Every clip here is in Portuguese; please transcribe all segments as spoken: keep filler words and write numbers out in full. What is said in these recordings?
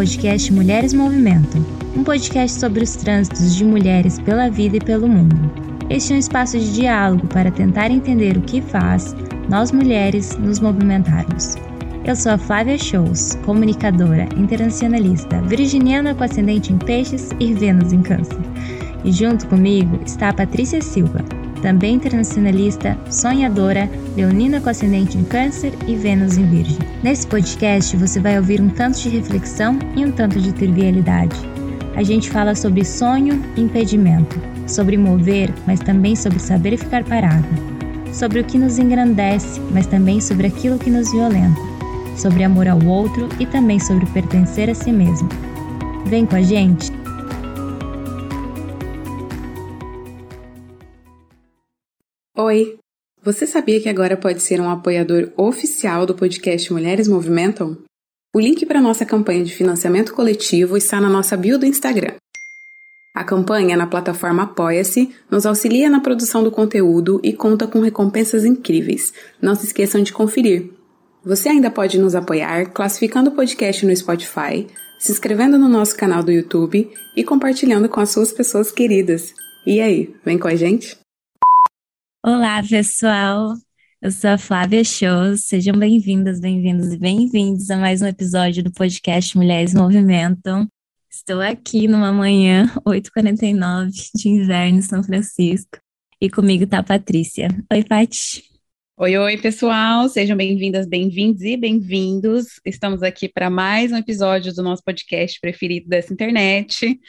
podcast Mulheres Movimentam, um podcast sobre os trânsitos de mulheres pela vida e pelo mundo. Este é um espaço de diálogo para tentar entender o que faz nós mulheres nos movimentarmos. Eu sou a Flávia Shows, comunicadora, internacionalista, virginiana com ascendente em peixes e Vênus em câncer. E junto comigo está a Patrícia Silva, também internacionalista, sonhadora, leonina com ascendente em câncer e Vênus em virgem. Nesse podcast você vai ouvir um tanto de reflexão e um tanto de trivialidade. A gente fala sobre sonho e impedimento, sobre mover, mas também sobre saber ficar parada, sobre o que nos engrandece, mas também sobre aquilo que nos violenta, sobre amor ao outro e também sobre pertencer a si mesmo. Vem com a gente! Oi! Você sabia que agora pode ser um apoiador oficial do podcast Mulheres Movimentam? O link para a nossa campanha de financiamento coletivo está na nossa bio do Instagram. A campanha na plataforma Apoia-se nos auxilia na produção do conteúdo e conta com recompensas incríveis. Não se esqueçam de conferir. Você ainda pode nos apoiar classificando o podcast no Spotify, se inscrevendo no nosso canal do YouTube e compartilhando com as suas pessoas queridas. E aí, vem com a gente? Olá, pessoal! Eu sou a Flávia Shows. Sejam bem-vindas, bem-vindos e bem-vindos a mais um episódio do podcast Mulheres Movimentam. Estou aqui numa manhã, oito e quarenta e nove de inverno em São Francisco. E comigo está a Patrícia. Oi, Paty! Oi, oi, pessoal! Sejam bem-vindas, bem-vindos e bem-vindos. Estamos aqui para mais um episódio do nosso podcast preferido dessa internet.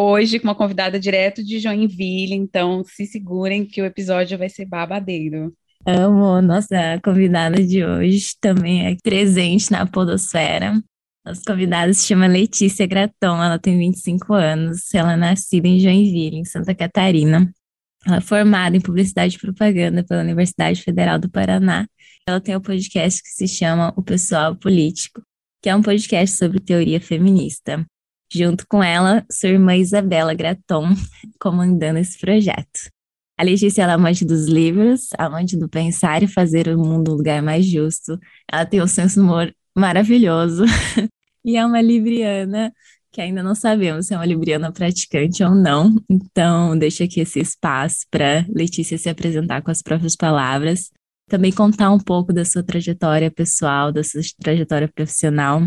Hoje com uma convidada direto de Joinville, então se segurem que o episódio vai ser babadeiro. Amo, nossa convidada de hoje também é presente na podosfera. Nossa convidada se chama Letícia Gratton, ela tem vinte e cinco anos, ela é nascida em Joinville, em Santa Catarina. Ela é formada em Publicidade e Propaganda pela Universidade Federal do Paraná. Ela tem um podcast que se chama O Pessoal Político, que é um podcast sobre teoria feminista. Junto com ela, sua irmã Isabela Gratton, comandando esse projeto. A Letícia é amante dos livros, amante do pensar e fazer o mundo um lugar mais justo. Ela tem um senso de humor maravilhoso e é uma libriana que ainda não sabemos se é uma libriana praticante ou não. Então, deixo aqui esse espaço para Letícia se apresentar com as próprias palavras, também contar um pouco da sua trajetória pessoal, da sua trajetória profissional.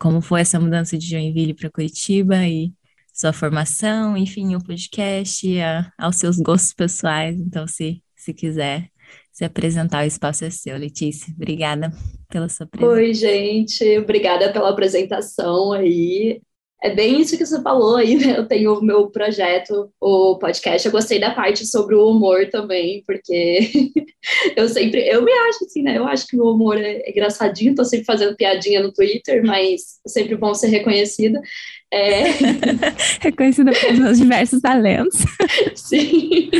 Como foi essa mudança de Joinville para Curitiba e sua formação, enfim, o podcast, a, aos seus gostos pessoais. Então, se, se quiser se apresentar, o espaço é seu, Letícia. Obrigada pela sua presença. Oi, gente. Obrigada pela apresentação aí. É bem isso que você falou aí, né? Eu tenho o meu projeto, o podcast. Eu gostei da parte sobre o humor também, porque eu sempre... Eu me acho assim, né? Eu acho que o humor é engraçadinho, tô sempre fazendo piadinha no Twitter, mas é sempre bom ser reconhecida. É... reconhecida pelos meus diversos talentos. Sim.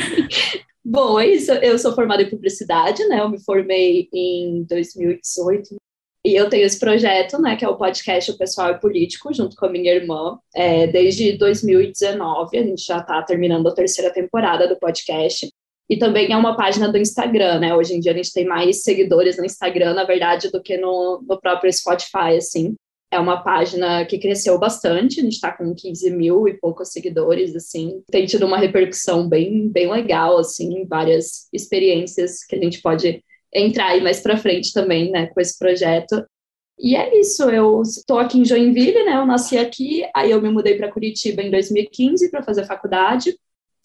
Bom, é isso. Eu sou formada em publicidade, né? Eu me formei em dois mil e dezoito. E eu tenho esse projeto, né, que é o podcast O Pessoal é Político, junto com a minha irmã, é, desde dois mil e dezenove, a gente já está terminando a terceira temporada do podcast, e também é uma página do Instagram, né, hoje em dia a gente tem mais seguidores no Instagram, na verdade, do que no, no próprio Spotify, assim, é uma página que cresceu bastante, a gente está com quinze mil e poucos seguidores, assim, tem tido uma repercussão bem, bem legal, assim, várias experiências que a gente pode entrar aí mais para frente também, né, com esse projeto. E é isso, eu estou aqui em Joinville, né, eu nasci aqui, aí eu me mudei para Curitiba em dois mil e quinze para fazer faculdade,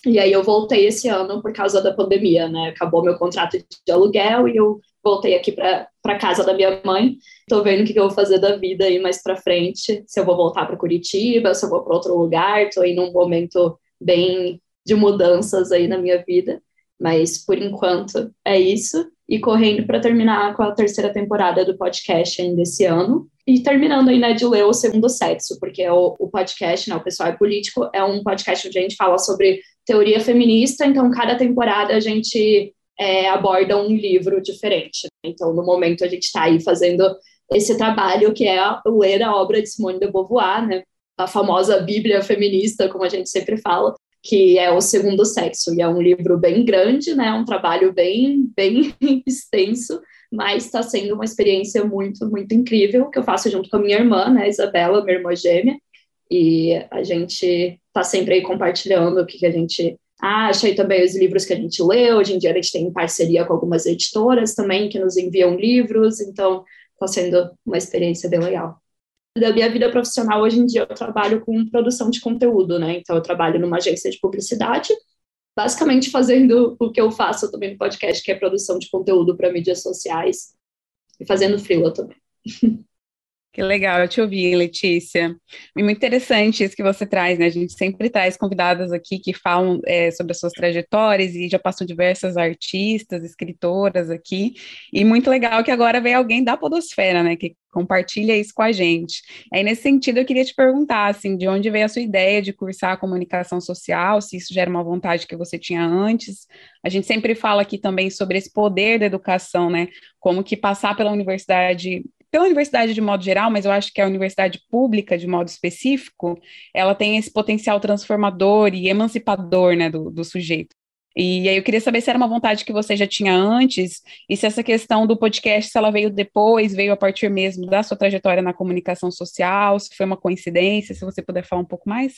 e aí eu voltei esse ano por causa da pandemia, né, acabou meu contrato de aluguel e eu voltei aqui para a casa da minha mãe, estou vendo o que eu vou fazer da vida aí mais para frente, se eu vou voltar para Curitiba, se eu vou para outro lugar, estou em um momento bem de mudanças aí na minha vida, mas por enquanto é isso. E correndo para terminar com a terceira temporada do podcast ainda esse ano. E terminando aí, né, de ler o Segundo Sexo, porque o, o podcast, né, O Pessoal é Político, é um podcast onde a gente fala sobre teoria feminista, então cada temporada a gente é, aborda um livro diferente. Então, no momento, a gente está aí fazendo esse trabalho, que é ler a obra de Simone de Beauvoir, né, a famosa Bíblia feminista, como a gente sempre fala, que é O Segundo Sexo, e é um livro bem grande, né, um trabalho bem, bem extenso, mas está sendo uma experiência muito, muito incrível, que eu faço junto com a minha irmã, né, Isabela, minha irmã gêmea, e a gente está sempre aí compartilhando o que, que a gente acha, e também os livros que a gente lê. Hoje em dia a gente tem parceria com algumas editoras também, que nos enviam livros, então está sendo uma experiência bem legal. Da minha vida profissional, hoje em dia eu trabalho com produção de conteúdo, né, então eu trabalho numa agência de publicidade, basicamente fazendo o que eu faço também no podcast, que é produção de conteúdo para mídias sociais, e fazendo freela também. Que legal, eu te ouvi, Letícia. E muito interessante isso que você traz, né? A gente sempre traz convidadas aqui que falam é, sobre as suas trajetórias, e já passou diversas artistas, escritoras aqui. E muito legal que agora veio alguém da podosfera, né? Que compartilha isso com a gente. Aí, nesse sentido, eu queria te perguntar, assim, de onde veio a sua ideia de cursar a comunicação social, se isso já era uma vontade que você tinha antes. A gente sempre fala aqui também sobre esse poder da educação, né? Como que passar pela universidade... Pela universidade de modo geral, mas eu acho que a universidade pública, de modo específico, ela tem esse potencial transformador e emancipador, né, do, do sujeito. E aí eu queria saber se era uma vontade que você já tinha antes, e se essa questão do podcast, se ela veio depois, veio a partir mesmo da sua trajetória na comunicação social, se foi uma coincidência, se você puder falar um pouco mais.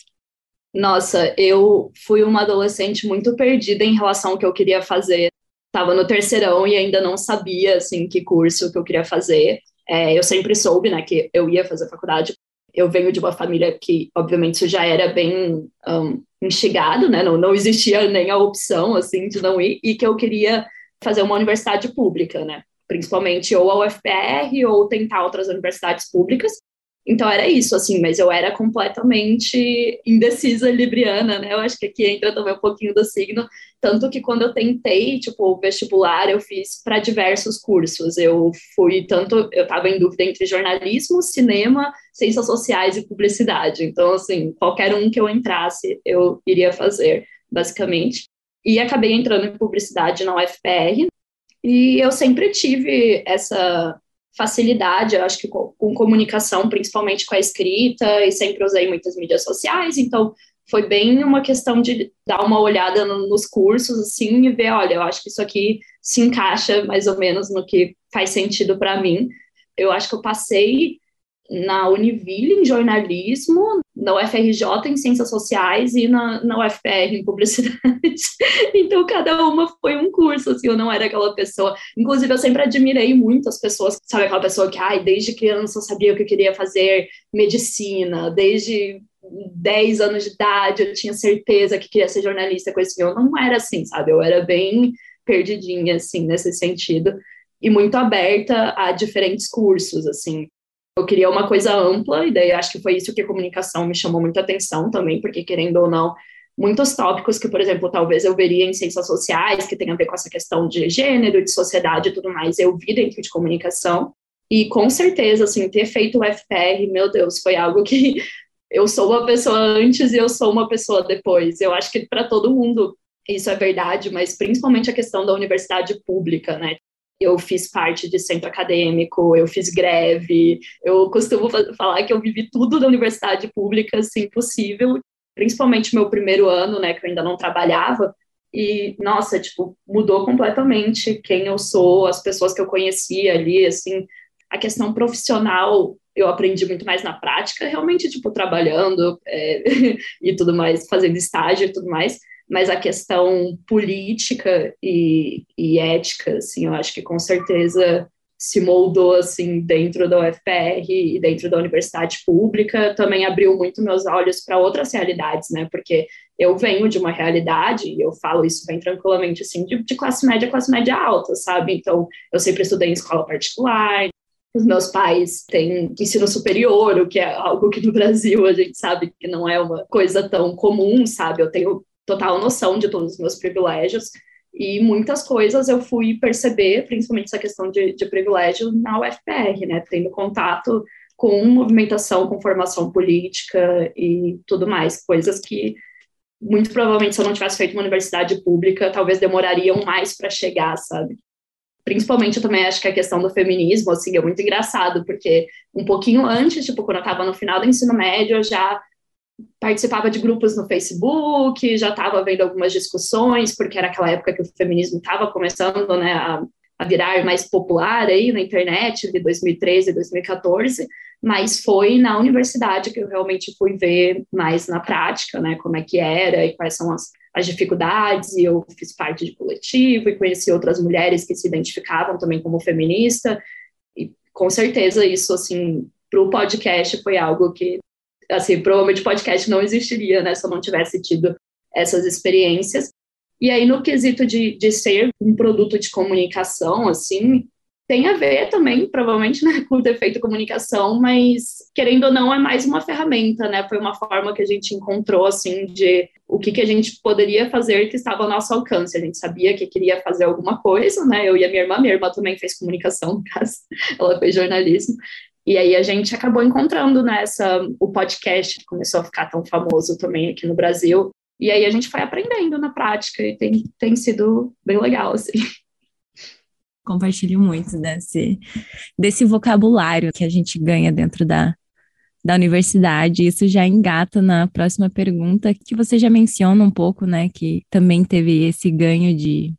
Nossa, eu fui uma adolescente muito perdida em relação ao que eu queria fazer. Estava no terceirão e ainda não sabia, assim, que curso que eu queria fazer. É, eu sempre soube, né, que eu ia fazer faculdade. Eu venho de uma família que, obviamente, isso já era bem um, instigado, né? Não, não existia nem a opção, assim, de não ir, e que eu queria fazer uma universidade pública, né? Principalmente ou a U F P R ou tentar outras universidades públicas. Então, era isso, assim, mas eu era completamente indecisa, libriana, né? Eu acho que aqui entra também um pouquinho do signo. Tanto que quando eu tentei, tipo, o vestibular, eu fiz para diversos cursos. Eu fui tanto... Eu estava em dúvida entre jornalismo, cinema, ciências sociais e publicidade. Então, assim, qualquer um que eu entrasse, eu iria fazer, basicamente. E acabei entrando em publicidade na U F P R. E eu sempre tive essa... facilidade, eu acho que com, com comunicação, principalmente com a escrita, e sempre usei muitas mídias sociais, então foi bem uma questão de dar uma olhada no, nos cursos, assim, e ver, olha, eu acho que isso aqui se encaixa mais ou menos no que faz sentido para mim. Eu acho que eu passei na Univille em jornalismo, na U F R J em ciências sociais e na, na U F P R em publicidade. Então, cada uma foi um curso, assim, eu não era aquela pessoa. Inclusive, eu sempre admirei muito as pessoas, sabe, aquela pessoa que, ai, desde criança eu sabia o que eu queria fazer, medicina, desde dez anos de idade eu tinha certeza que queria ser jornalista, coisa assim. Eu não era assim, sabe, eu era bem perdidinha, assim, nesse sentido, e muito aberta a diferentes cursos, assim. Eu queria uma coisa ampla, e daí acho que foi isso que a comunicação me chamou muita atenção também, porque, querendo ou não, muitos tópicos que, por exemplo, talvez eu veria em ciências sociais, que tem a ver com essa questão de gênero, de sociedade e tudo mais, eu vi dentro de comunicação. E, com certeza, assim, ter feito o U F P R, meu Deus, foi algo que eu sou uma pessoa antes e eu sou uma pessoa depois. Eu acho que para todo mundo isso é verdade, mas principalmente a questão da universidade pública, né? Eu fiz parte de centro acadêmico, eu fiz greve, eu costumo falar que eu vivi tudo da universidade pública, assim, possível, principalmente meu primeiro ano, né, que eu ainda não trabalhava, e, nossa, tipo, mudou completamente quem eu sou, as pessoas que eu conhecia ali, assim, a questão profissional eu aprendi muito mais na prática, realmente, tipo, trabalhando é, e tudo mais, fazendo estágio e tudo mais, mas a questão política e, e ética, assim, eu acho que com certeza se moldou, assim, dentro da U F P R e dentro da universidade pública, também abriu muito meus olhos para outras realidades, né, porque eu venho de uma realidade, e eu falo isso bem tranquilamente, assim, de, de classe média a classe média alta, sabe, então eu sempre estudei em escola particular, os meus pais têm ensino superior, o que é algo que no Brasil a gente sabe que não é uma coisa tão comum, sabe, eu tenho total noção de todos os meus privilégios, e muitas coisas eu fui perceber, principalmente essa questão de, de privilégio na U F P R, né, tendo contato com movimentação, com formação política e tudo mais, coisas que muito provavelmente se eu não tivesse feito uma universidade pública, talvez demorariam mais para chegar, sabe? Principalmente eu também acho que a questão do feminismo, assim, é muito engraçado, porque um pouquinho antes, tipo, quando eu estava no final do ensino médio, eu já participava de grupos no Facebook, já estava vendo algumas discussões, porque era aquela época que o feminismo estava começando, né, a a virar mais popular aí na internet de dois mil e treze e dois mil e quatorze, mas foi na universidade que eu realmente fui ver mais na prática, né, como é que era e quais são as, as dificuldades, e eu fiz parte de coletivo e conheci outras mulheres que se identificavam também como feminista, e com certeza isso, assim, para o podcast foi algo que, assim, provavelmente o podcast não existiria, né, se eu não tivesse tido essas experiências. E aí, no quesito de, de ser um produto de comunicação, assim, tem a ver também, provavelmente, né, com o efeito comunicação, mas, querendo ou não, é mais uma ferramenta, né? Foi uma forma que a gente encontrou, assim, de o que, que a gente poderia fazer que estava ao nosso alcance. A gente sabia que queria fazer alguma coisa, né? Eu e a minha irmã, minha irmã também fez comunicação, no caso, ela fez jornalismo. E aí a gente acabou encontrando, né, essa, o podcast, que começou a ficar tão famoso também aqui no Brasil. E aí a gente foi aprendendo na prática e tem, tem sido bem legal, assim. Compartilho muito desse, desse vocabulário que a gente ganha dentro da, da universidade. Isso já engata na próxima pergunta, que você já menciona um pouco, né? Que também teve esse ganho de,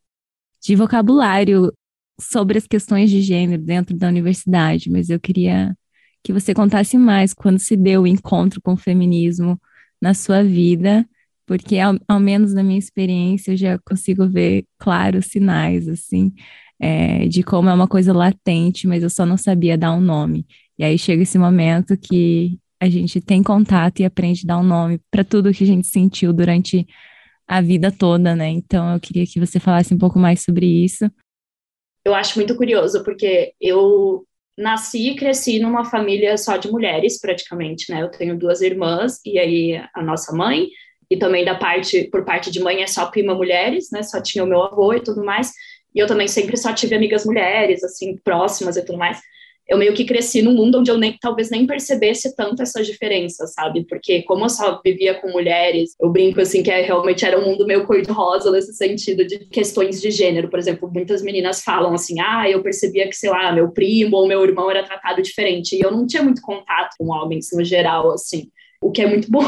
de vocabulário sobre as questões de gênero dentro da universidade. Mas eu queria que você contasse mais quando se deu o encontro com o feminismo na sua vida, porque ao, ao menos na minha experiência eu já consigo ver claros sinais, assim, é, de como é uma coisa latente, mas eu só não sabia dar um nome. E aí chega esse momento que a gente tem contato e aprende a dar um nome para tudo que a gente sentiu durante a vida toda, né? Então eu queria que você falasse um pouco mais sobre isso. Eu acho muito curioso, porque eu nasci e cresci numa família só de mulheres, praticamente, né? Eu tenho duas irmãs, e aí a nossa mãe... E também da parte, por parte de mãe, é só prima mulheres, né? Só tinha o meu avô e tudo mais. E eu também sempre só tive amigas mulheres, assim, próximas e tudo mais. Eu meio que cresci num mundo onde eu nem, talvez nem percebesse tanto essas diferenças, sabe? Porque como eu só vivia com mulheres, eu brinco, assim, que é, realmente era um mundo meio cor-de-rosa nesse sentido de questões de gênero. Por exemplo, muitas meninas falam assim, ah, eu percebia que, sei lá, meu primo ou meu irmão era tratado diferente. E eu não tinha muito contato com homens no geral, assim, o que é muito bom.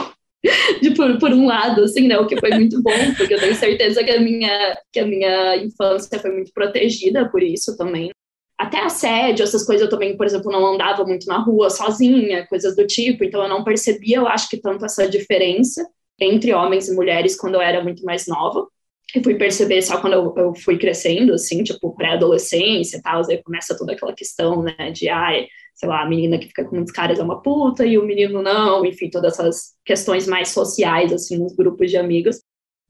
De por, por um lado, assim, né, o que foi muito bom, porque eu tenho certeza que a minha, que a minha infância foi muito protegida por isso também. Até assédio, essas coisas, eu também, por exemplo, não andava muito na rua sozinha, coisas do tipo, então eu não percebia, eu acho que tanto essa diferença entre homens e mulheres quando eu era muito mais nova, e fui perceber só quando eu, eu fui crescendo, assim, tipo, pré-adolescência e tal, aí começa toda aquela questão, né, de, ai, sei lá, a menina que fica com muitos caras é uma puta e o menino não, enfim, todas essas questões mais sociais, assim, nos grupos de amigos.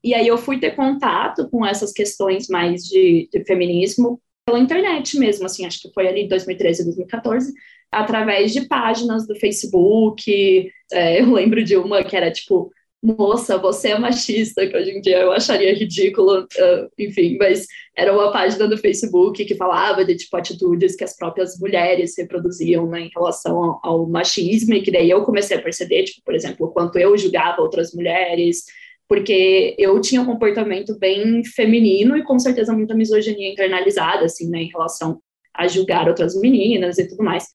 E aí eu fui ter contato com essas questões mais de, de feminismo pela internet mesmo, assim, acho que foi ali dois mil e treze, dois mil e quatorze, através de páginas do Facebook. É, eu lembro de uma que era, tipo, moça, você é machista, que hoje em dia eu acharia ridículo, enfim, mas era uma página do Facebook que falava de, tipo, atitudes que as próprias mulheres reproduziam, né, em relação ao, ao machismo, e que daí eu comecei a perceber, tipo, por exemplo, o quanto eu julgava outras mulheres, porque eu tinha um comportamento bem feminino e com certeza muita misoginia internalizada, assim, né, em relação a julgar outras meninas e tudo mais.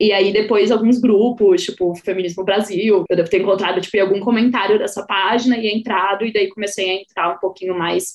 E aí depois alguns grupos, tipo Feminismo Brasil, eu devo ter encontrado, tipo, algum comentário dessa página e entrado, e daí comecei a entrar um pouquinho mais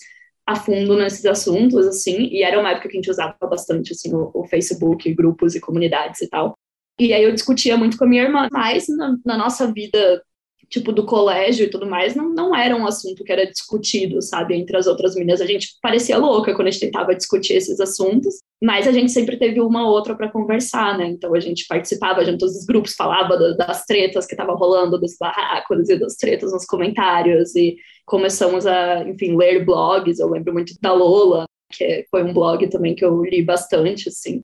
a fundo nesses assuntos, assim, e era uma época que a gente usava bastante, assim, o, o Facebook, grupos e comunidades e tal. E aí eu discutia muito com a minha irmã, mas na, na nossa vida, tipo, do colégio e tudo mais, não, não era um assunto que era discutido, sabe, entre as outras meninas. A gente parecia louca quando a gente tentava discutir esses assuntos, mas a gente sempre teve uma ou outra para conversar, né, então a gente participava de todos os grupos, falava do, das tretas que estavam rolando, dos barracos e das tretas nos comentários, e começamos a, enfim, ler blogs. Eu lembro muito da Lola, que foi um blog também que eu li bastante, assim.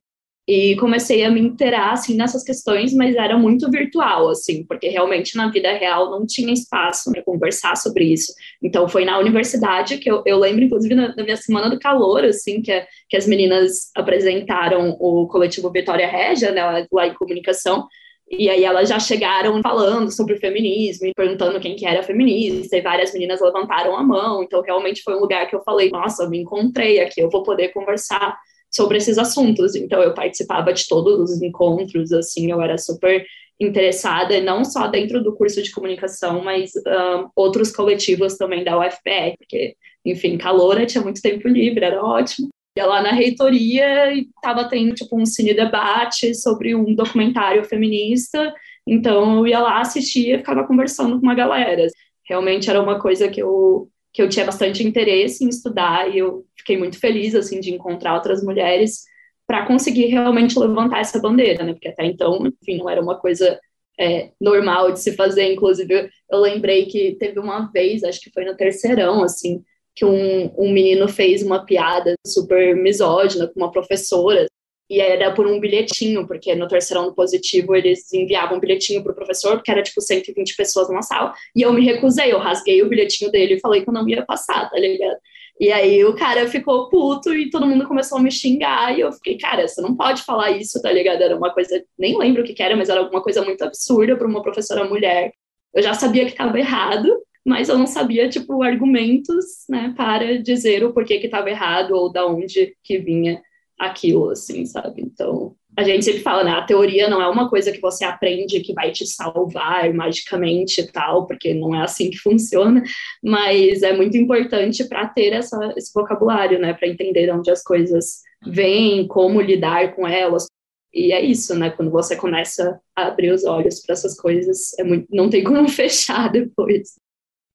E comecei a me inteirar, assim, nessas questões, mas era muito virtual, assim, porque realmente na vida real não tinha espaço para conversar sobre isso. Então foi na universidade que eu, eu lembro, inclusive, na, na minha semana do calor, assim, que, a, que as meninas apresentaram o coletivo Vitória Régia, né, lá em comunicação, e aí elas já chegaram falando sobre o feminismo e perguntando quem que era feminista, e várias meninas levantaram a mão. Então realmente foi um lugar que eu falei, nossa, eu me encontrei aqui, eu vou poder conversar sobre esses assuntos. Então eu participava de todos os encontros, assim, eu era super interessada, não só dentro do curso de comunicação, mas um, outros coletivos também da U F P R, porque, enfim, Caloura tinha muito tempo livre, era ótimo. ia lá na reitoria e estava tendo tipo, um cine debate sobre um documentário feminista, então eu ia lá assistir e ficava conversando com uma galera. Realmente era uma coisa que eu, que eu tinha bastante interesse em estudar e eu fiquei muito feliz assim, de encontrar outras mulheres para conseguir realmente levantar essa bandeira, né? Porque até então, enfim, não era uma coisa é, normal de se fazer. Inclusive, eu, eu lembrei que teve uma vez, acho que foi no terceirão, assim, que um, um menino fez uma piada super misógina com uma professora, e era por um bilhetinho, porque no terceirão do Positivo eles enviavam um bilhetinho pro professor, porque era tipo cento e vinte pessoas numa sala, e eu me recusei, eu rasguei o bilhetinho dele e falei que eu não ia passar, tá ligado? E aí o cara ficou puto e todo mundo começou a me xingar, e eu fiquei, cara, você não pode falar isso, tá ligado? Era uma coisa, nem lembro o que era, mas era alguma coisa muito absurda para uma professora mulher. Eu já sabia que estava errado, mas eu não sabia, tipo, argumentos, né, para dizer o porquê que estava errado ou da onde que vinha aquilo, assim, sabe? Então, a gente sempre fala, né, a teoria não é uma coisa que você aprende que vai te salvar magicamente e tal, porque não é assim que funciona, mas é muito importante para ter essa, esse vocabulário, né, para entender de onde as coisas vêm, como lidar com elas. E é isso, né, quando você começa a abrir os olhos para essas coisas, é muito, não tem como fechar depois.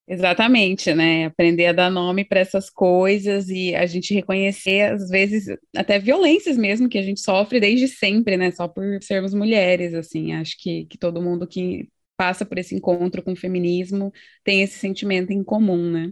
Exatamente, né? Aprender a dar nome para essas coisas e a gente reconhecer, às vezes, até violências mesmo que a gente sofre desde sempre, né? Só por sermos mulheres, assim. Acho que, que todo mundo que passa por esse encontro com o feminismo tem esse sentimento em comum, né?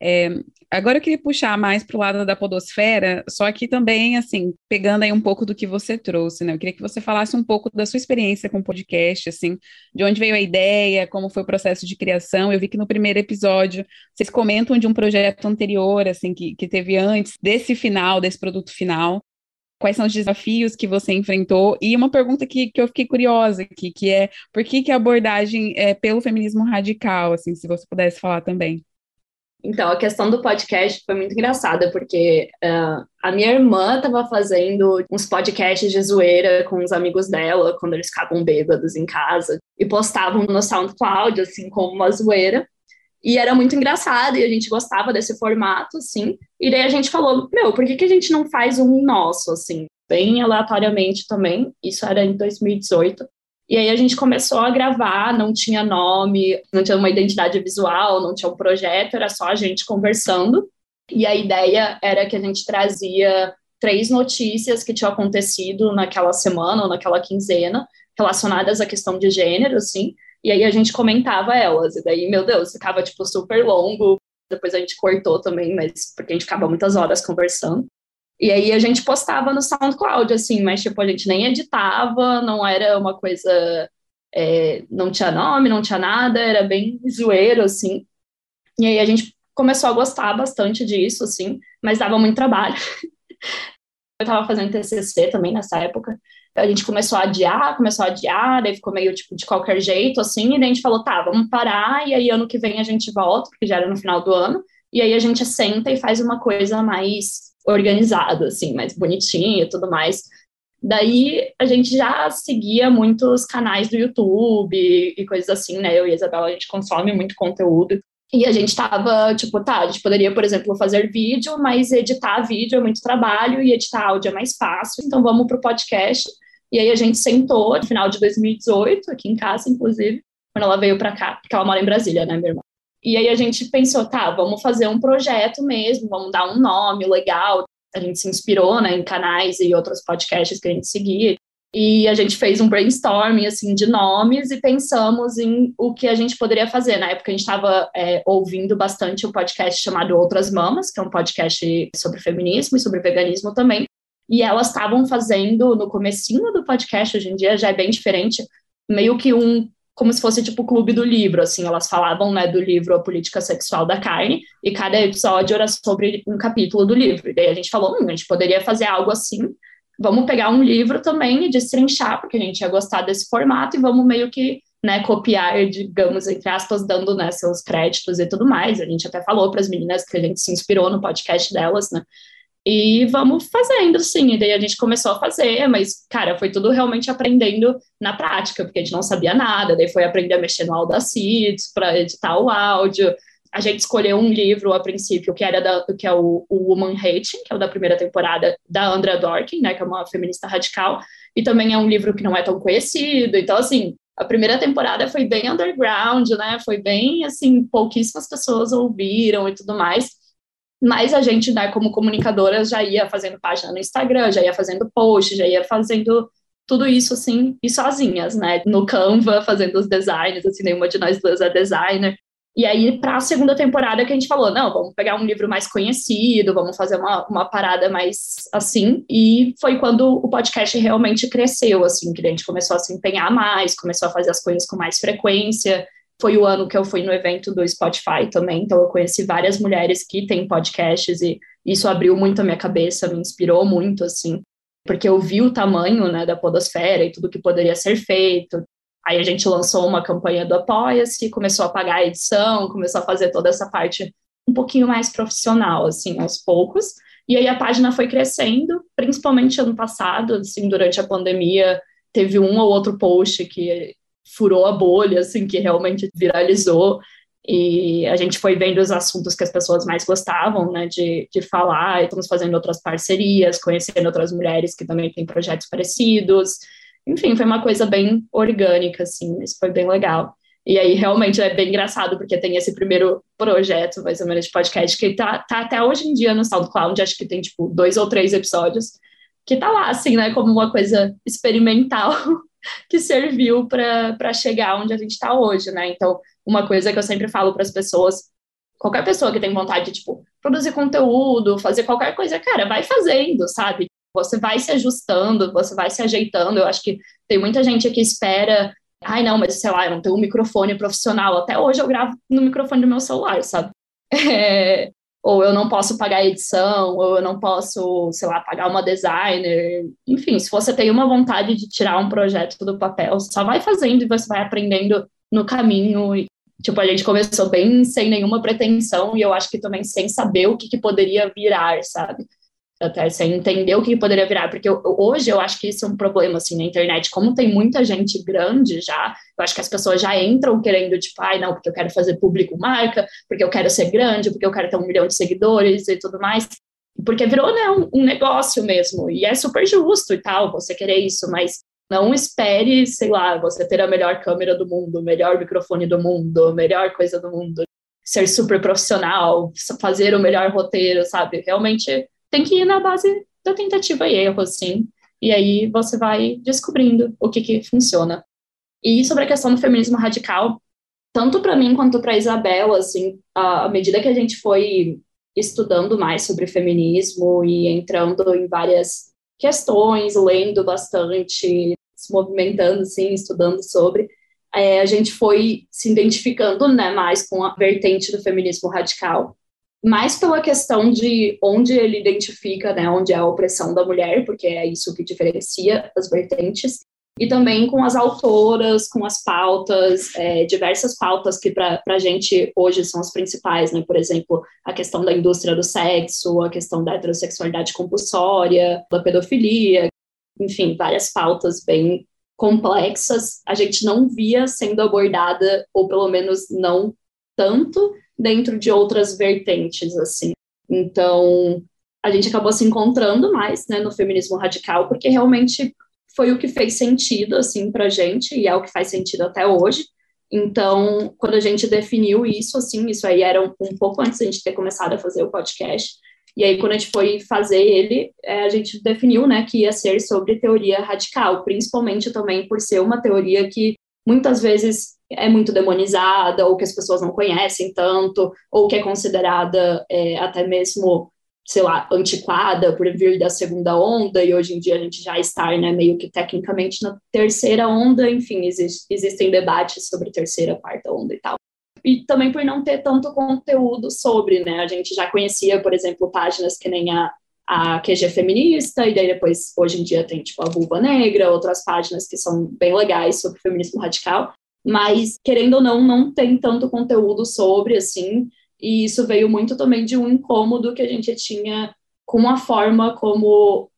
É, agora eu queria puxar mais para o lado da podosfera, só que também, assim, pegando aí um pouco do que você trouxe, né? Eu queria que você falasse um pouco da sua experiência com o podcast, assim, de onde veio a ideia, como foi o processo de criação. Eu vi que no primeiro episódio vocês comentam de um projeto anterior, assim, que, que teve antes desse final, desse produto final. Quais são os desafios que você enfrentou? E uma pergunta que, que eu fiquei curiosa aqui, que é por que, que a abordagem é pelo feminismo radical, assim, se você pudesse falar também. Então, a questão do podcast foi muito engraçada, porque uh, a minha irmã estava fazendo uns podcasts de zoeira com os amigos dela, quando eles ficavam bêbados em casa, e postavam no SoundCloud, assim, como uma zoeira. E era muito engraçado, e a gente gostava desse formato, assim. E daí a gente falou, meu, por que, que a gente não faz um nosso, assim? Bem aleatoriamente também, isso era em dois mil e dezoito. E aí a gente começou a gravar, não tinha nome, não tinha uma identidade visual, não tinha um projeto, era só a gente conversando. E a ideia era que a gente trazia três notícias que tinham acontecido naquela semana ou naquela quinzena, relacionadas à questão de gênero, assim. E aí a gente comentava elas. E daí, meu Deus, ficava, tipo, super longo. Depois a gente cortou também, mas porque a gente ficava muitas horas conversando. E aí a gente postava no SoundCloud, assim, mas, tipo, a gente nem editava, não era uma coisa... É, não tinha nome, não tinha nada, era bem zoeiro, assim. E aí a gente começou a gostar bastante disso, assim, mas dava muito trabalho. Eu tava fazendo T C C também nessa época. A gente começou a adiar, começou a adiar, daí ficou meio, tipo, de qualquer jeito, assim, e daí a gente falou, tá, vamos parar, e aí ano que vem a gente volta, porque já era no final do ano, e aí a gente senta e faz uma coisa mais... organizado, assim, mais bonitinho e tudo mais. Daí a gente já seguia muitos canais do YouTube e coisas assim, né? Eu e a Isabela, a gente consome muito conteúdo. E a gente tava, tipo, tá, a gente poderia, por exemplo, fazer vídeo, mas editar vídeo é muito trabalho e editar áudio é mais fácil, então vamos pro podcast. E aí a gente sentou no final de dois mil e dezoito, aqui em casa, inclusive, quando ela veio pra cá, porque ela mora em Brasília, né, minha irmã? E aí a gente pensou, tá, vamos fazer um projeto mesmo, vamos dar um nome legal. A gente se inspirou, né, em canais e outros podcasts que a gente seguia. E a gente fez um brainstorming, assim, de nomes e pensamos em o que a gente poderia fazer. Na época a gente estava é, ouvindo bastante um podcast chamado Outras Mamas, que é um podcast sobre feminismo e sobre veganismo também. E elas estavam fazendo, no comecinho do podcast, hoje em dia já é bem diferente, meio que um... como se fosse tipo o clube do livro, assim, elas falavam, né, do livro A Política Sexual da Carne, e cada episódio era sobre um capítulo do livro, e daí a gente falou, hum, a gente poderia fazer algo assim, vamos pegar um livro também e destrinchar, porque a gente ia gostar desse formato, e vamos meio que, né, copiar, digamos, entre aspas, dando, né, seus créditos e tudo mais. A gente até falou para as meninas que a gente se inspirou no podcast delas, né, e vamos fazendo, sim. E daí a gente começou a fazer, mas, cara, foi tudo realmente aprendendo na prática, porque a gente não sabia nada, daí foi aprender a mexer no Audacity para editar o áudio, a gente escolheu um livro a princípio, que, era da, que é o, o Woman Hating, que é o da primeira temporada, da Andrea Dworkin, né, que é uma feminista radical, e também é um livro que não é tão conhecido. Então, assim, a primeira temporada foi bem underground, né, foi bem, assim, pouquíssimas pessoas ouviram e tudo mais, mas a gente, né, como comunicadora, já ia fazendo página no Instagram, já ia fazendo post, já ia fazendo tudo isso, assim, e sozinhas, né, no Canva, fazendo os designs, assim, nenhuma de nós duas é designer. E aí, para a segunda temporada, que a gente falou, não, vamos pegar um livro mais conhecido, vamos fazer uma, uma parada mais assim. E foi quando o podcast realmente cresceu, assim, que a gente começou a se empenhar mais, começou a fazer as coisas com mais frequência. Foi o ano que eu fui no evento do Spotify também, então eu conheci várias mulheres que têm podcasts e isso abriu muito a minha cabeça, me inspirou muito, assim, porque eu vi o tamanho, né, da podosfera e tudo que poderia ser feito. Aí a gente lançou uma campanha do Apoia-se, começou a pagar a edição, começou a fazer toda essa parte um pouquinho mais profissional, assim, aos poucos. E aí a página foi crescendo, principalmente ano passado, assim, durante a pandemia, teve um ou outro post que furou a bolha, assim, que realmente viralizou. E a gente foi vendo os assuntos que as pessoas mais gostavam, né, de, de falar. Estamos fazendo outras parcerias, conhecendo outras mulheres que também têm projetos parecidos. Enfim, foi uma coisa bem orgânica, assim, isso foi bem legal. E aí, realmente, é bem engraçado, porque tem esse primeiro projeto, mais ou menos, de podcast, que tá, tá até hoje em dia no SoundCloud, acho que tem, tipo, dois ou três episódios, que tá lá, assim, né, como uma coisa experimental que serviu pra, pra chegar onde a gente tá hoje, né? Então, uma coisa que eu sempre falo pras pessoas, qualquer pessoa que tem vontade de, tipo, produzir conteúdo, fazer qualquer coisa, cara, vai fazendo, sabe? Você vai se ajustando, você vai se ajeitando. Eu acho que tem muita gente que espera, ai não, mas sei lá, eu não tenho um microfone profissional, até hoje eu gravo no microfone do meu celular, sabe? É... ou eu não posso pagar edição, ou eu não posso, sei lá, pagar uma designer. Enfim, se você tem uma vontade de tirar um projeto do papel, só vai fazendo e você vai aprendendo no caminho. E, tipo, a gente começou bem sem nenhuma pretensão e eu acho que também sem saber o que, que poderia virar, sabe? Até sem entender o que poderia virar, porque eu, hoje eu acho que isso é um problema, assim, na internet, como tem muita gente grande já, eu acho que as pessoas já entram querendo, tipo, ai, não, porque eu quero fazer público marca, porque eu quero ser grande, porque eu quero ter um milhão de seguidores e tudo mais, porque virou, né, um, um negócio mesmo, e é super justo e tal, você querer isso, mas não espere, sei lá, você ter a melhor câmera do mundo, o melhor microfone do mundo, a melhor coisa do mundo, ser super profissional, fazer o melhor roteiro, sabe, realmente... Tem que ir na base da tentativa e erro, assim. E aí você vai descobrindo o que que funciona. E sobre a questão do feminismo radical, tanto para mim quanto para a Isabela, assim, à medida que a gente foi estudando mais sobre feminismo e entrando em várias questões, lendo bastante, se movimentando, assim, estudando sobre, é, a gente foi se identificando, né, mais com a vertente do feminismo radical. Mais pela questão de onde ele identifica, né, onde é a opressão da mulher, porque é isso que diferencia as vertentes, e também com as autoras, com as pautas, é, diversas pautas que para a gente hoje são as principais, né, por exemplo, a questão da indústria do sexo, a questão da heterossexualidade compulsória, da pedofilia, enfim, várias pautas bem complexas, a gente não via sendo abordada, ou pelo menos não tanto, dentro de outras vertentes, assim. Então, a gente acabou se encontrando mais, né, no feminismo radical, porque realmente foi o que fez sentido, assim, pra gente, e é o que faz sentido até hoje. Então, quando a gente definiu isso, assim, isso aí era um, um pouco antes da gente ter começado a fazer o podcast, e aí quando a gente foi fazer ele, é, a gente definiu, né, que ia ser sobre teoria radical, principalmente também por ser uma teoria que muitas vezes é muito demonizada, ou que as pessoas não conhecem tanto, ou que é considerada é, até mesmo, sei lá, antiquada por vir da segunda onda, e hoje em dia a gente já está, né, meio que tecnicamente na terceira onda, enfim, existe, existem debates sobre terceira, quarta onda e tal. E também por não ter tanto conteúdo sobre, né, a gente já conhecia, por exemplo, páginas que nem a, a Q G Feminista, e daí depois, hoje em dia, tem, tipo, a Vulva Negra, outras páginas que são bem legais sobre feminismo radical, mas, querendo ou não, não tem tanto conteúdo sobre, assim, e isso veio muito também de um incômodo que a gente tinha com a forma como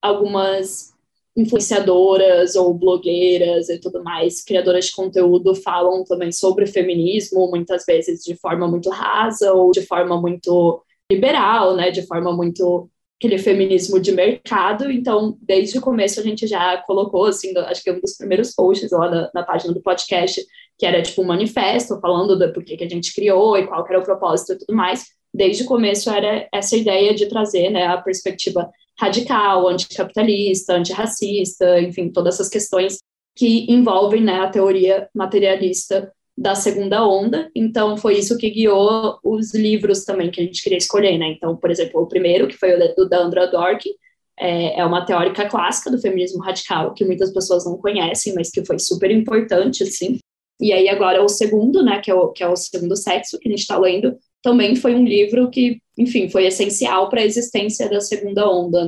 algumas influenciadoras ou blogueiras e tudo mais, criadoras de conteúdo, falam também sobre feminismo, muitas vezes de forma muito rasa ou de forma muito liberal, né, de forma muito aquele feminismo de mercado. Então, desde o começo a gente já colocou, assim, acho que um dos primeiros posts lá na, na página do podcast, que era tipo um manifesto falando do porquê que a gente criou e qual que era o propósito e tudo mais. Desde o começo era essa ideia de trazer, né, a perspectiva radical, anticapitalista, antirracista, enfim, todas essas questões que envolvem, né, a teoria materialista da segunda onda. Então, foi isso que guiou os livros também que a gente queria escolher, né? Então, por exemplo, o primeiro, que foi o da Andrea Dworkin, é, é uma teórica clássica do feminismo radical, que muitas pessoas não conhecem, mas que foi super importante, assim. E aí, agora, o segundo, né, que é o, que é o Segundo Sexo, que a gente está lendo, também foi um livro que, enfim, foi essencial para a existência da segunda onda.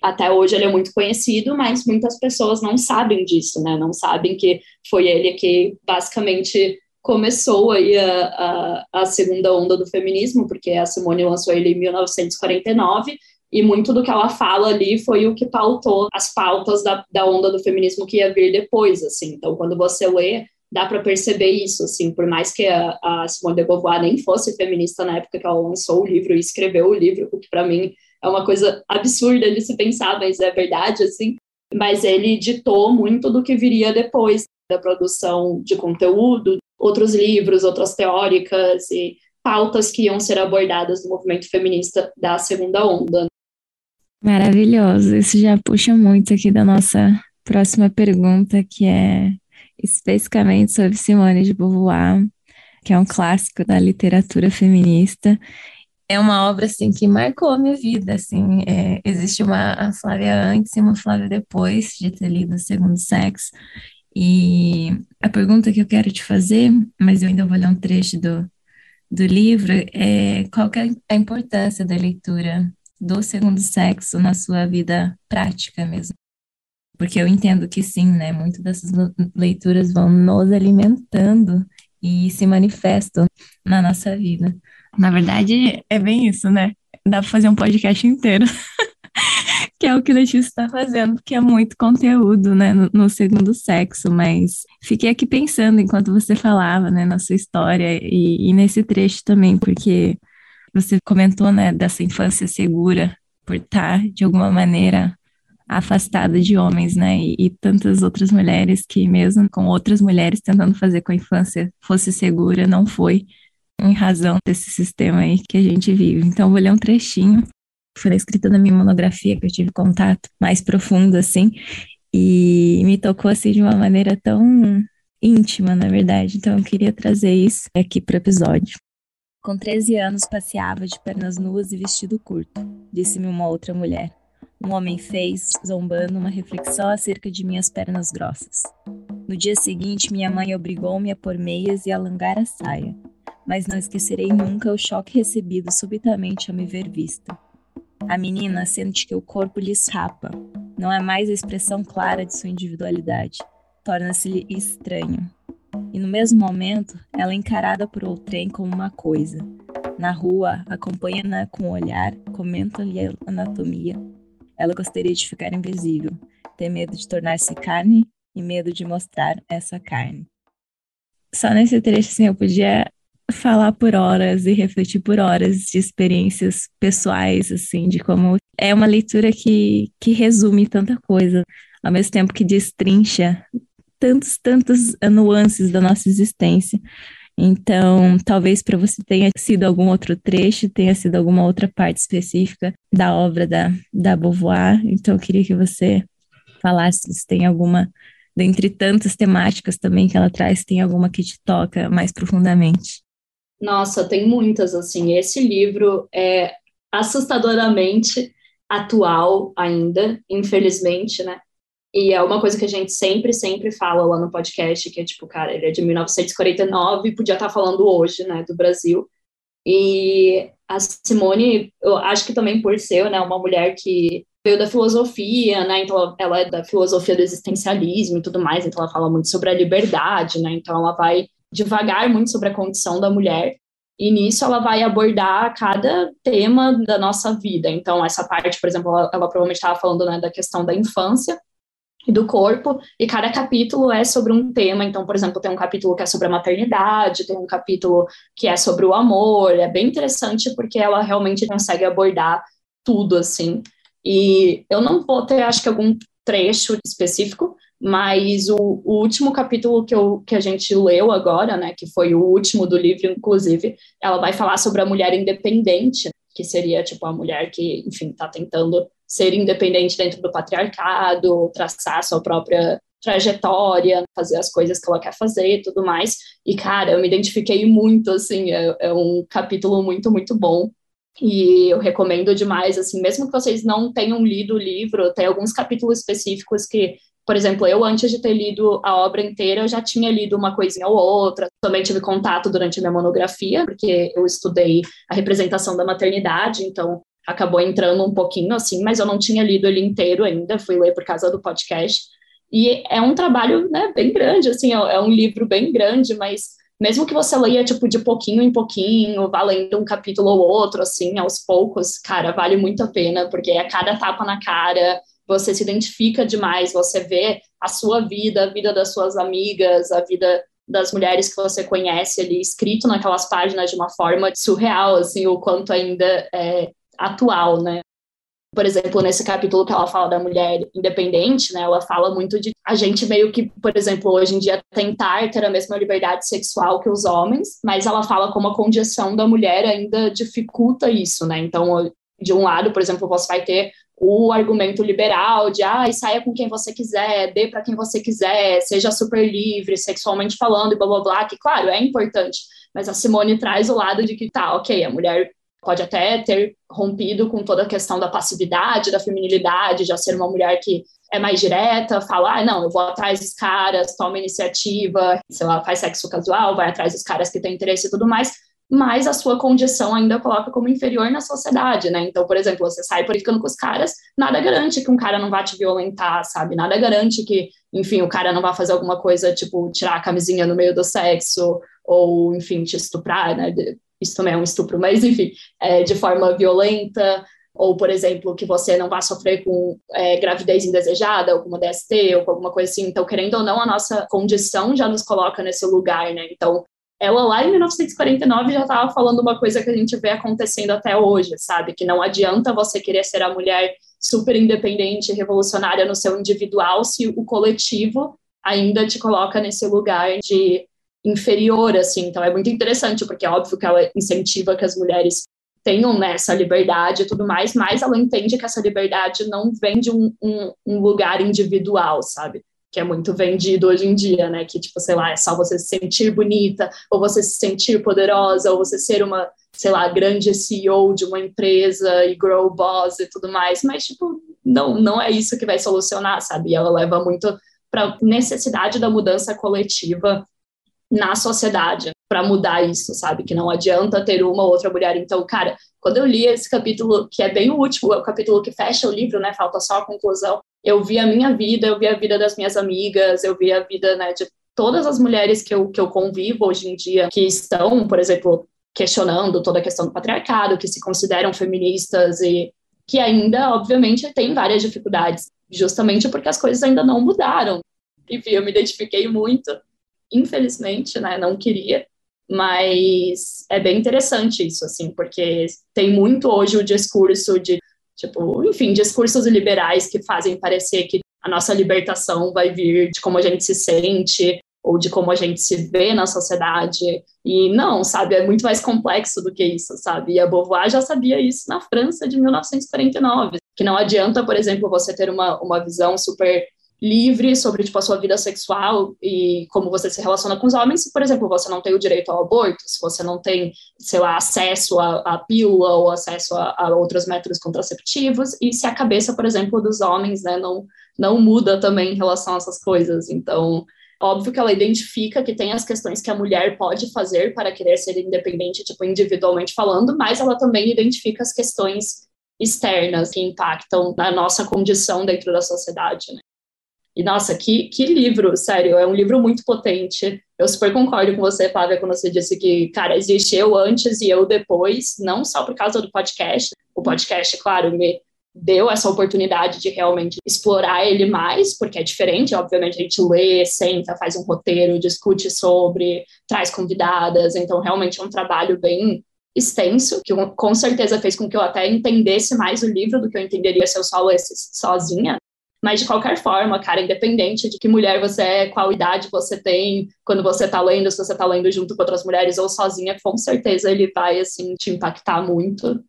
Até hoje ele é muito conhecido, mas muitas pessoas não sabem disso, né? Não sabem que foi ele que basicamente começou aí a, a, a segunda onda do feminismo, porque a Simone lançou ele em mil novecentos e quarenta e nove, e muito do que ela fala ali foi o que pautou as pautas da, da onda do feminismo que ia vir depois, assim. Então, quando você lê, dá para perceber isso, assim, por mais que a, a Simone de Beauvoir nem fosse feminista na época que ela lançou o livro e escreveu o livro, o que para mim é uma coisa absurda de se pensar, mas é verdade, assim, mas ele ditou muito do que viria depois da produção de conteúdo, outros livros, outras teóricas e pautas que iam ser abordadas no movimento feminista da segunda onda. Maravilhoso, isso já puxa muito aqui da nossa próxima pergunta, que é especificamente sobre Simone de Beauvoir, que é um clássico da literatura feminista. É uma obra, assim, que marcou a minha vida, assim, é, existe uma Flávia antes e uma Flávia depois de ter lido O Segundo Sexo, e a pergunta que eu quero te fazer, mas eu ainda vou ler um trecho do, do livro, é qual que é a importância da leitura do Segundo Sexo na sua vida prática mesmo? Porque eu entendo que sim, né, muitas dessas leituras vão nos alimentando e se manifestam na nossa vida. Na verdade, é bem isso, né? Dá para fazer um podcast inteiro, que é o que o Letícia está fazendo, porque é muito conteúdo, né, no, no Segundo Sexo, mas fiquei aqui pensando enquanto você falava, né, na sua história e, e nesse trecho também, porque você comentou, né, dessa infância segura por estar, de alguma maneira, afastada de homens, né, e, e tantas outras mulheres que mesmo com outras mulheres tentando fazer com a infância fosse segura, não foi, em razão desse sistema aí que a gente vive. Então, vou ler um trechinho, foi escrito na minha monografia, que eu tive contato mais profundo, assim, e me tocou, assim, de uma maneira tão íntima, na verdade. Então, eu queria trazer isso aqui para o episódio. Com treze anos, passeava de pernas nuas e vestido curto, disse-me uma outra mulher. Um homem fez, zombando, uma reflexão acerca de minhas pernas grossas. No dia seguinte, minha mãe obrigou-me a pôr meias e a alongar a saia. Mas não esquecerei nunca o choque recebido subitamente ao me ver vista. A menina sente que o corpo lhe escapa. Não é mais a expressão clara de sua individualidade. Torna-se-lhe estranho. E no mesmo momento, ela é encarada por outrem como uma coisa. Na rua, acompanha-na com o olhar, comenta-lhe a anatomia. Ela gostaria de ficar invisível. Tem medo de tornar-se carne e medo de mostrar essa carne. Só nesse trecho, assim, eu podia falar por horas e refletir por horas de experiências pessoais, assim, de como é uma leitura que, que resume tanta coisa, ao mesmo tempo que destrincha tantas, tantas nuances da nossa existência. Então, talvez para você tenha sido algum outro trecho, tenha sido alguma outra parte específica da obra da, da Beauvoir. Então, eu queria que você falasse se tem alguma, dentre tantas temáticas também que ela traz, tem alguma que te toca mais profundamente. Nossa, tem muitas, assim, esse livro é assustadoramente atual ainda, infelizmente, né, e é uma coisa que a gente sempre, sempre fala lá no podcast, que é tipo, cara, ele é de mil novecentos e quarenta e nove, podia estar falando hoje, né, do Brasil, e a Simone, eu acho que também por ser, né, uma mulher que veio da filosofia, né, então ela é da filosofia do existencialismo e tudo mais, então ela fala muito sobre a liberdade, né, então ela vai devagar muito sobre a condição da mulher, e nisso ela vai abordar cada tema da nossa vida. Então, essa parte, por exemplo, ela, ela provavelmente estava falando, né, da questão da infância, e do corpo, e cada capítulo é sobre um tema. Então, por exemplo, tem um capítulo que é sobre a maternidade, tem um capítulo que é sobre o amor. É bem interessante porque ela realmente consegue abordar tudo, assim. E eu não vou ter, acho que, algum trecho específico, mas o, o último capítulo que, eu, que a gente leu agora, né, que foi o último do livro, inclusive, ela vai falar sobre a mulher independente, que seria, tipo, a mulher que, enfim, está tentando ser independente dentro do patriarcado, traçar sua própria trajetória, fazer as coisas que ela quer fazer e tudo mais. E, cara, eu me identifiquei muito, assim, é, é um capítulo muito, muito bom. E eu recomendo demais, assim, mesmo que vocês não tenham lido o livro, tem alguns capítulos específicos que, por exemplo, eu, antes de ter lido a obra inteira, eu já tinha lido uma coisinha ou outra. Também tive contato durante a minha monografia, porque eu estudei a representação da maternidade, então acabou entrando um pouquinho, assim, mas eu não tinha lido ele inteiro ainda, fui ler por causa do podcast. E é um trabalho, né, bem grande, assim, é um livro bem grande, mas... mesmo que você leia, tipo, de pouquinho em pouquinho, vá lendo um capítulo ou outro, assim, aos poucos, cara, vale muito a pena, porque é cada tapa na cara, você se identifica demais, você vê a sua vida, a vida das suas amigas, a vida das mulheres que você conhece ali, escrito naquelas páginas de uma forma surreal, assim, o quanto ainda é atual, né? Por exemplo, nesse capítulo que ela fala da mulher independente, né, ela fala muito de a gente meio que, por exemplo, hoje em dia tentar ter a mesma liberdade sexual que os homens, mas ela fala como a condição da mulher ainda dificulta isso, né? Então, de um lado, por exemplo, você vai ter o argumento liberal de, ah, saia com quem você quiser, dê para quem você quiser, seja super livre, sexualmente falando e blá, blá, blá, que, claro, é importante, mas a Simone traz o lado de que, tá, ok, a mulher... pode até ter rompido com toda a questão da passividade, da feminilidade, já ser uma mulher que é mais direta, falar, ah, não, eu vou atrás dos caras, toma iniciativa, sei lá, faz sexo casual, vai atrás dos caras que têm interesse e tudo mais, mas a sua condição ainda coloca como inferior na sociedade, né? Então, por exemplo, você sai por ficando com os caras, nada garante que um cara não vá te violentar, sabe? Nada garante que, enfim, o cara não vá fazer alguma coisa, tipo, tirar a camisinha no meio do sexo, ou, enfim, te estuprar, né? Isso também é um estupro, mas enfim, é, de forma violenta, ou, por exemplo, que você não vá sofrer com é, gravidez indesejada, ou com uma D S T, ou com alguma coisa assim. Então, querendo ou não, a nossa condição já nos coloca nesse lugar, né? Então, ela lá em mil novecentos e quarenta e nove já estava falando uma coisa que a gente vê acontecendo até hoje, sabe? Que não adianta você querer ser a mulher super independente, revolucionária no seu individual, se o coletivo ainda te coloca nesse lugar de... inferior, assim. Então é muito interessante, porque é óbvio que ela incentiva que as mulheres tenham, né, essa liberdade e tudo mais, mas ela entende que essa liberdade não vem de um, um, um lugar individual, sabe? Que é muito vendido hoje em dia, né? Que, tipo, sei lá, é só você se sentir bonita, ou você se sentir poderosa, ou você ser uma, sei lá, grande C E O de uma empresa e grow boss e tudo mais, mas, tipo, não, não é isso que vai solucionar, sabe? E ela leva muito para necessidade da mudança coletiva na sociedade, para mudar isso, sabe? Que não adianta ter uma ou outra mulher. Então, cara, quando eu li esse capítulo, que é bem o último, é o capítulo que fecha o livro, né? Falta só a conclusão. Eu vi a minha vida, eu vi a vida das minhas amigas, eu vi a vida, né, de todas as mulheres que eu, que eu convivo hoje em dia, que estão, por exemplo, questionando toda a questão do patriarcado, que se consideram feministas e que ainda, obviamente, têm várias dificuldades, justamente porque as coisas ainda não mudaram. Enfim, eu me identifiquei muito. Infelizmente, né, não queria, mas é bem interessante isso, assim, porque tem muito hoje o discurso de, tipo, enfim, discursos liberais que fazem parecer que a nossa libertação vai vir de como a gente se sente ou de como a gente se vê na sociedade, e não, sabe, é muito mais complexo do que isso, sabe, e a Beauvoir já sabia isso na França de mil novecentos e quarenta e nove, que não adianta, por exemplo, você ter uma, uma visão super... livre sobre, tipo, a sua vida sexual e como você se relaciona com os homens, se, por exemplo, você não tem o direito ao aborto, se você não tem, sei lá, acesso à, à pílula ou acesso a, a outros métodos contraceptivos, e se a cabeça, por exemplo, dos homens, né, não, não muda também em relação a essas coisas. Então, óbvio que ela identifica que tem as questões que a mulher pode fazer para querer ser independente, tipo, individualmente falando, mas ela também identifica as questões externas que impactam na nossa condição dentro da sociedade, né? E, nossa, que, que livro, sério, é um livro muito potente. Eu super concordo com você, Flávia, quando você disse que, cara, existe eu antes e eu depois, não só por causa do podcast. O podcast, claro, me deu essa oportunidade de realmente explorar ele mais, porque é diferente, obviamente a gente lê, senta, faz um roteiro, discute sobre, traz convidadas, então realmente é um trabalho bem extenso, que com certeza fez com que eu até entendesse mais o livro do que eu entenderia se eu só lesse sozinha. Mas, de qualquer forma, cara, independente de que mulher você é, qual idade você tem, quando você tá lendo, se você tá lendo junto com outras mulheres ou sozinha, com certeza ele vai, assim, te impactar muito.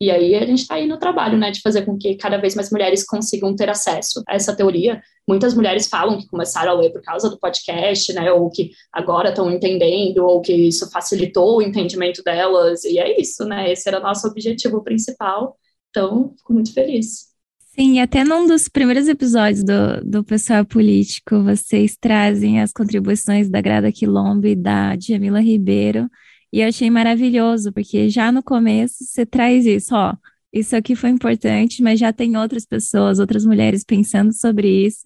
E aí a gente tá aí no trabalho, né, de fazer com que cada vez mais mulheres consigam ter acesso a essa teoria. Muitas mulheres falam que começaram a ler por causa do podcast, né, ou que agora estão entendendo, ou que isso facilitou o entendimento delas. E é isso, né, esse era o nosso objetivo principal. Então, fico muito feliz. Sim, até num dos primeiros episódios do, do Pessoal Político, vocês trazem as contribuições da Grada Quilombo e da Djamila Ribeiro, e eu achei maravilhoso, porque já no começo você traz isso, ó, isso aqui foi importante, mas já tem outras pessoas, outras mulheres pensando sobre isso,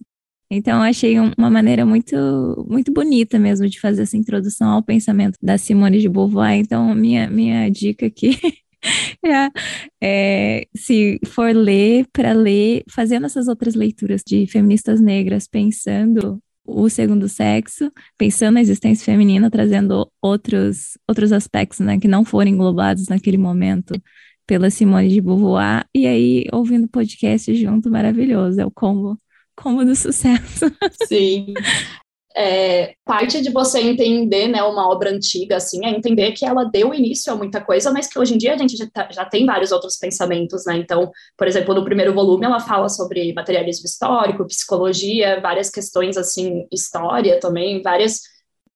então eu achei uma maneira muito, muito bonita mesmo de fazer essa introdução ao pensamento da Simone de Beauvoir, então minha, minha dica aqui... É, é, se for ler, para ler, fazendo essas outras leituras de feministas negras, pensando o segundo sexo, pensando a existência feminina, trazendo outros, outros aspectos, né, que não foram englobados naquele momento pela Simone de Beauvoir, e aí ouvindo podcast junto, maravilhoso, é o combo, combo do sucesso. Sim. É, parte de você entender, né, uma obra antiga, assim, é entender que ela deu início a muita coisa, mas que hoje em dia a gente já, tá, já tem vários outros pensamentos, né, então, por exemplo, no primeiro volume ela fala sobre materialismo histórico, psicologia, várias questões, assim, história também, várias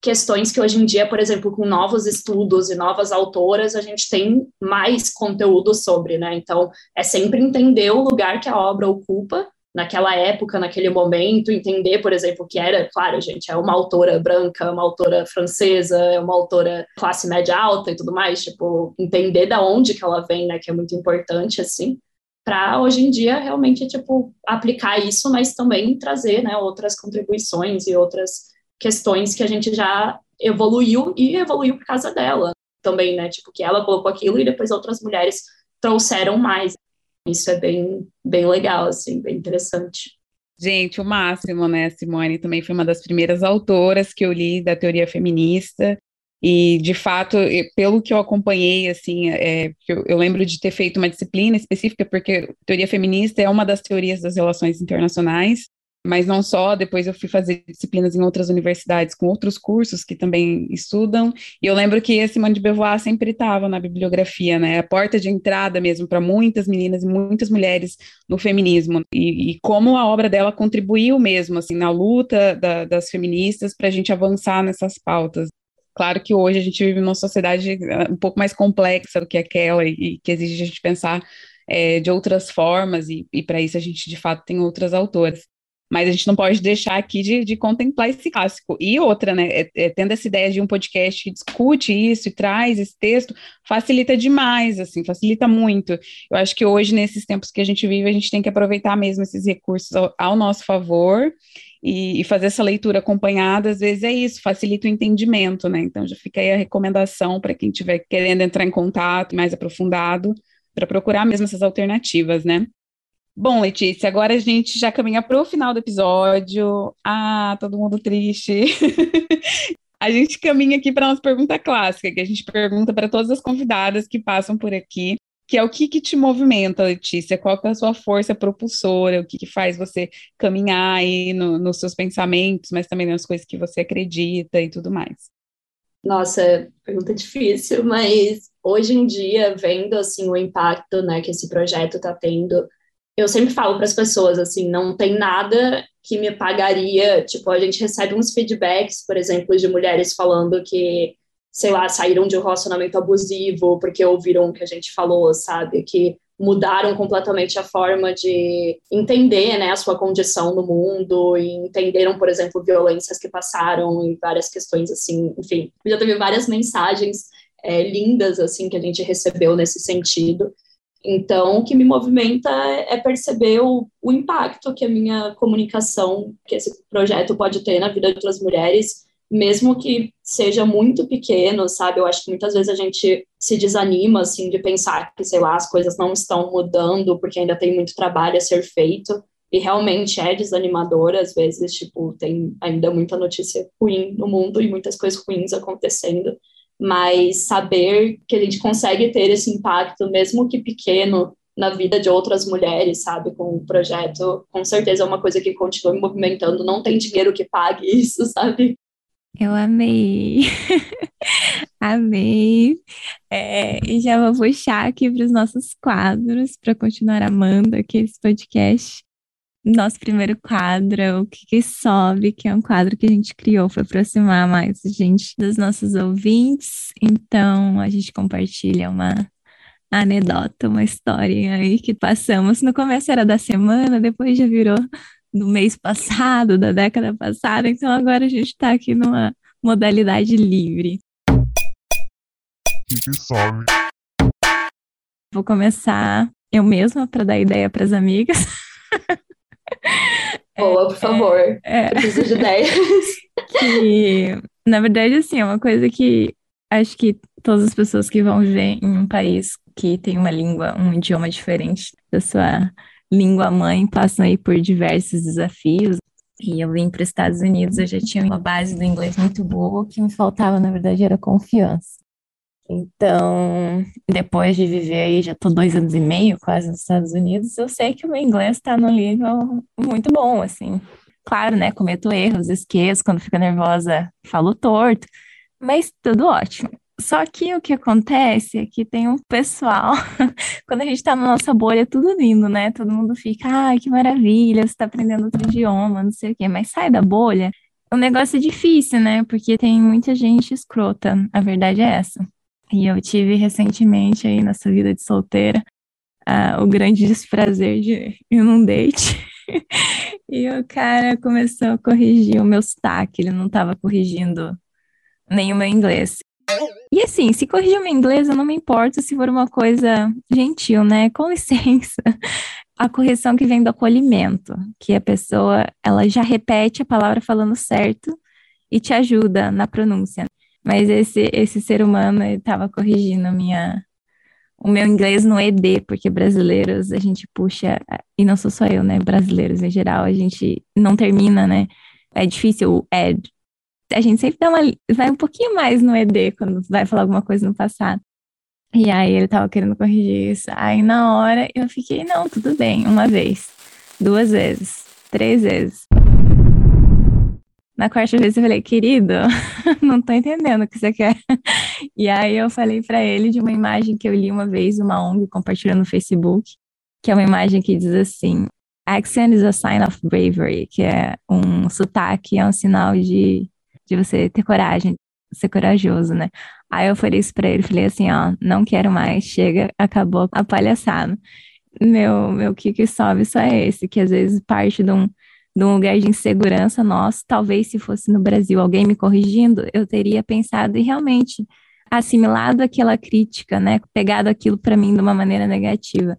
questões que hoje em dia, por exemplo, com novos estudos e novas autoras, a gente tem mais conteúdo sobre, né, então, é sempre entender o lugar que a obra ocupa, naquela época, naquele momento, entender, por exemplo, que era, claro, gente, é uma autora branca, uma autora francesa, é uma autora classe média alta e tudo mais, tipo, entender da onde que ela vem, né, que é muito importante, assim, para hoje em dia realmente, tipo, aplicar isso, mas também trazer, né, outras contribuições e outras questões que a gente já evoluiu e evoluiu por causa dela também, né, tipo, que ela colocou aquilo e depois outras mulheres trouxeram mais. Isso é bem, bem legal, assim, bem interessante. Gente, o máximo, né? Simone também foi uma das primeiras autoras que eu li da teoria feminista. E, de fato, pelo que eu acompanhei, assim, é, eu, eu lembro de ter feito uma disciplina específica, porque teoria feminista é uma das teorias das relações internacionais, mas não só, depois eu fui fazer disciplinas em outras universidades com outros cursos que também estudam, e eu lembro que a Simone de Beauvoir sempre estava na bibliografia, né, a porta de entrada mesmo para muitas meninas e muitas mulheres no feminismo, e, e como a obra dela contribuiu mesmo, assim, na luta da, das feministas para a gente avançar nessas pautas. Claro que hoje a gente vive numa sociedade um pouco mais complexa do que aquela, e, e que exige a gente pensar é, de outras formas, e, e para isso a gente, de fato, tem outras autoras. Mas a gente não pode deixar aqui de, de contemplar esse clássico. E outra, né, é, é, tendo essa ideia de um podcast que discute isso e traz esse texto, facilita demais, assim, facilita muito. Eu acho que hoje, nesses tempos que a gente vive, a gente tem que aproveitar mesmo esses recursos ao, ao nosso favor e, e fazer essa leitura acompanhada, às vezes é isso, facilita o entendimento, né? Então já fica aí a recomendação para quem estiver querendo entrar em contato mais aprofundado, para procurar mesmo essas alternativas, né? Bom, Letícia, agora a gente já caminha para o final do episódio. Ah, todo mundo triste. A gente caminha aqui para a nossa pergunta clássica, que a gente pergunta para todas as convidadas que passam por aqui, que é o que, que te movimenta, Letícia? Qual que é a sua força propulsora? O que, que faz você caminhar aí no, nos seus pensamentos, mas também nas coisas que você acredita e tudo mais? Nossa, pergunta difícil, mas hoje em dia, vendo assim, o impacto, né, que esse projeto está tendo, eu sempre falo para as pessoas, assim, não tem nada que me pagaria, tipo, a gente recebe uns feedbacks, por exemplo, de mulheres falando que, sei lá, saíram de um relacionamento abusivo porque ouviram o que a gente falou, sabe, que mudaram completamente a forma de entender, né, a sua condição no mundo e entenderam, por exemplo, violências que passaram e várias questões, assim, enfim. Já teve várias mensagens é, lindas, assim, que a gente recebeu nesse sentido. Então, o que me movimenta é perceber o, o impacto que a minha comunicação, que esse projeto pode ter na vida de outras mulheres, mesmo que seja muito pequeno, sabe? Eu acho que muitas vezes a gente se desanima, assim, de pensar que, sei lá, as coisas não estão mudando porque ainda tem muito trabalho a ser feito. E realmente é desanimador, às vezes, tipo, tem ainda muita notícia ruim no mundo e muitas coisas ruins acontecendo. Mas saber que a gente consegue ter esse impacto, mesmo que pequeno, na vida de outras mulheres, sabe, com o projeto, com certeza é uma coisa que continua me movimentando, não tem dinheiro que pague isso, sabe? Eu amei, amei, é, e já vou puxar aqui para os nossos quadros, para continuar amando aqui esse podcast. Nosso primeiro quadro, o que, que sobe, que é um quadro que a gente criou para aproximar mais a gente dos nossos ouvintes. Então, a gente compartilha uma anedota, uma historinha aí que passamos. No começo era da semana, depois já virou do mês passado, da década passada. Então, agora a gente está aqui numa modalidade livre. O que, que sobe? Vou começar eu mesma para dar ideia para as amigas. Boa, por favor, é, é, preciso de ideias. Que, na verdade, assim, é uma coisa que acho que todas as pessoas que vão ver em um país que tem uma língua, um idioma diferente da sua língua mãe, passam aí por diversos desafios. E eu vim para os Estados Unidos, eu já tinha uma base do inglês muito boa, o que me faltava, na verdade, era confiança. Então, depois de viver aí, já tô dois anos e meio quase nos Estados Unidos, eu sei que o meu inglês tá num nível muito bom, assim. Claro, né, cometo erros, esqueço, quando fico nervosa falo torto, mas tudo ótimo. Só que o que acontece é que tem um pessoal, quando a gente tá na nossa bolha, tudo lindo, né, todo mundo fica, ai, que maravilha, você tá aprendendo outro idioma, não sei o quê, mas sai da bolha, o negócio é difícil, né, porque tem muita gente escrota, a verdade é essa. E eu tive recentemente aí nessa vida de solteira uh, o grande desprazer de ir num date. E o cara começou a corrigir o meu sotaque, ele não estava corrigindo nem o meu inglês. E assim, se corrigir o meu inglês, eu não me importo se for uma coisa gentil, né? Com licença. A correção que vem do acolhimento, que a pessoa, ela já repete a palavra falando certo e te ajuda na pronúncia. Mas esse, esse ser humano estava corrigindo minha, o meu inglês no E D, porque brasileiros a gente puxa, e não sou só eu, né? Brasileiros em geral, a gente não termina, né? É difícil o E D. A gente sempre dá uma, vai um pouquinho mais no E D quando vai falar alguma coisa no passado. E aí ele estava querendo corrigir isso. Aí na hora eu fiquei, não, tudo bem, uma vez, duas vezes, três vezes. Na quarta vez eu falei, querido, não tô entendendo o que você quer. E aí eu falei pra ele de uma imagem que eu li uma vez, uma O N G compartilhou no Facebook, que é uma imagem que diz assim, accent is a sign of bravery, que é um sotaque, é um sinal de, de você ter coragem, ser corajoso, né? Aí eu falei isso pra ele, falei assim, ó, não quero mais, chega, acabou a palhaçada. Meu, meu que que sobe só é esse, que às vezes parte de um de um lugar de insegurança nosso, talvez se fosse no Brasil alguém me corrigindo, eu teria pensado e realmente assimilado aquela crítica, né, pegado aquilo para mim de uma maneira negativa.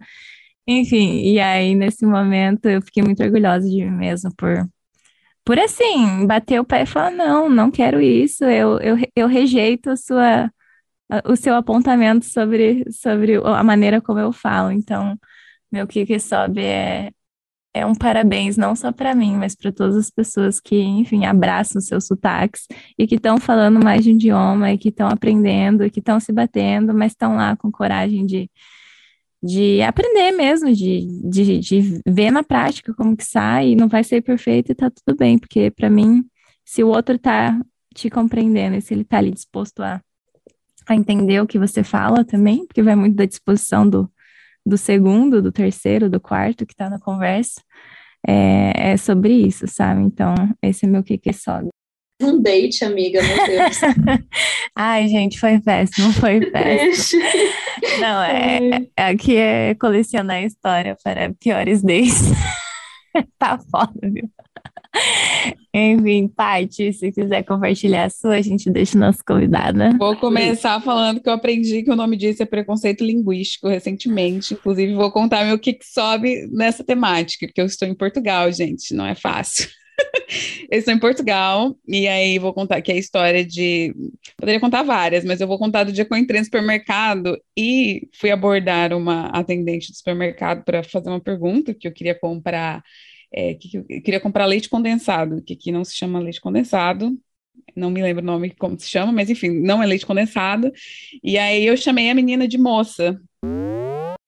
Enfim, e aí nesse momento eu fiquei muito orgulhosa de mim mesma por, por assim, bater o pé e falar, não, não quero isso, eu, eu, eu rejeito a sua, a, o seu apontamento sobre, sobre a maneira como eu falo. Então, meu que que sobe é... É um parabéns, não só para mim, mas para todas as pessoas que, enfim, abraçam os seus sotaques e que estão falando mais de um idioma e que estão aprendendo, e que estão se batendo, mas estão lá com coragem de, de aprender mesmo, de, de, de ver na prática como que sai, e não vai ser perfeito e tá tudo bem, porque para mim, se o outro tá te compreendendo e se ele tá ali disposto a, a entender o que você fala também, porque vai muito da disposição do do segundo, do terceiro, do quarto que tá na conversa, é, é sobre isso, sabe? Então, esse é meu que que sobe. Um date, amiga, meu Deus. Ai, gente, foi péssimo, foi péssimo. Não, é, é, aqui é colecionar história para piores dates. Tá foda, viu? Enfim, Paty, se quiser compartilhar a sua, a gente deixa o nosso convidado, né? Vou começar falando que eu aprendi que o nome disso é preconceito linguístico recentemente. Inclusive, vou contar meu que sobe nessa temática, porque eu estou em Portugal, gente, não é fácil. Eu estou em Portugal, e aí vou contar aqui a história de... Poderia contar várias, mas eu vou contar do dia que eu entrei no supermercado e fui abordar uma atendente do supermercado para fazer uma pergunta, que eu queria comprar... É, que eu queria comprar leite condensado, que aqui não se chama leite condensado, não me lembro o nome, como se chama, mas enfim, não é leite condensado. E aí eu chamei a menina de moça.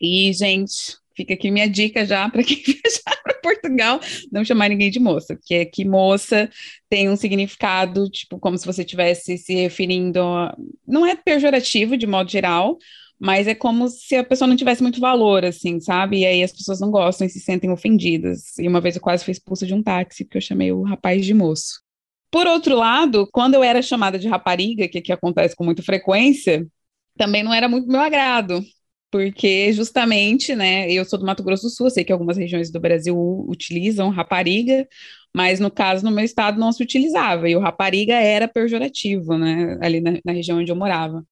E, gente... Fica aqui minha dica já para quem viajar para Portugal, não chamar ninguém de moça, porque é que moça tem um significado, tipo, como se você estivesse se referindo, a... não é pejorativo de modo geral, mas é como se a pessoa não tivesse muito valor, assim, sabe? E aí as pessoas não gostam e se sentem ofendidas. E uma vez eu quase fui expulsa de um táxi, porque eu chamei o rapaz de moço. Por outro lado, quando eu era chamada de rapariga, que aqui acontece com muita frequência, também não era muito meu agrado. Porque justamente, né, eu sou do Mato Grosso do Sul, eu sei que algumas regiões do Brasil utilizam rapariga, mas no caso, no meu estado, não se utilizava, e o rapariga era pejorativo, né, ali na, na região onde eu morava.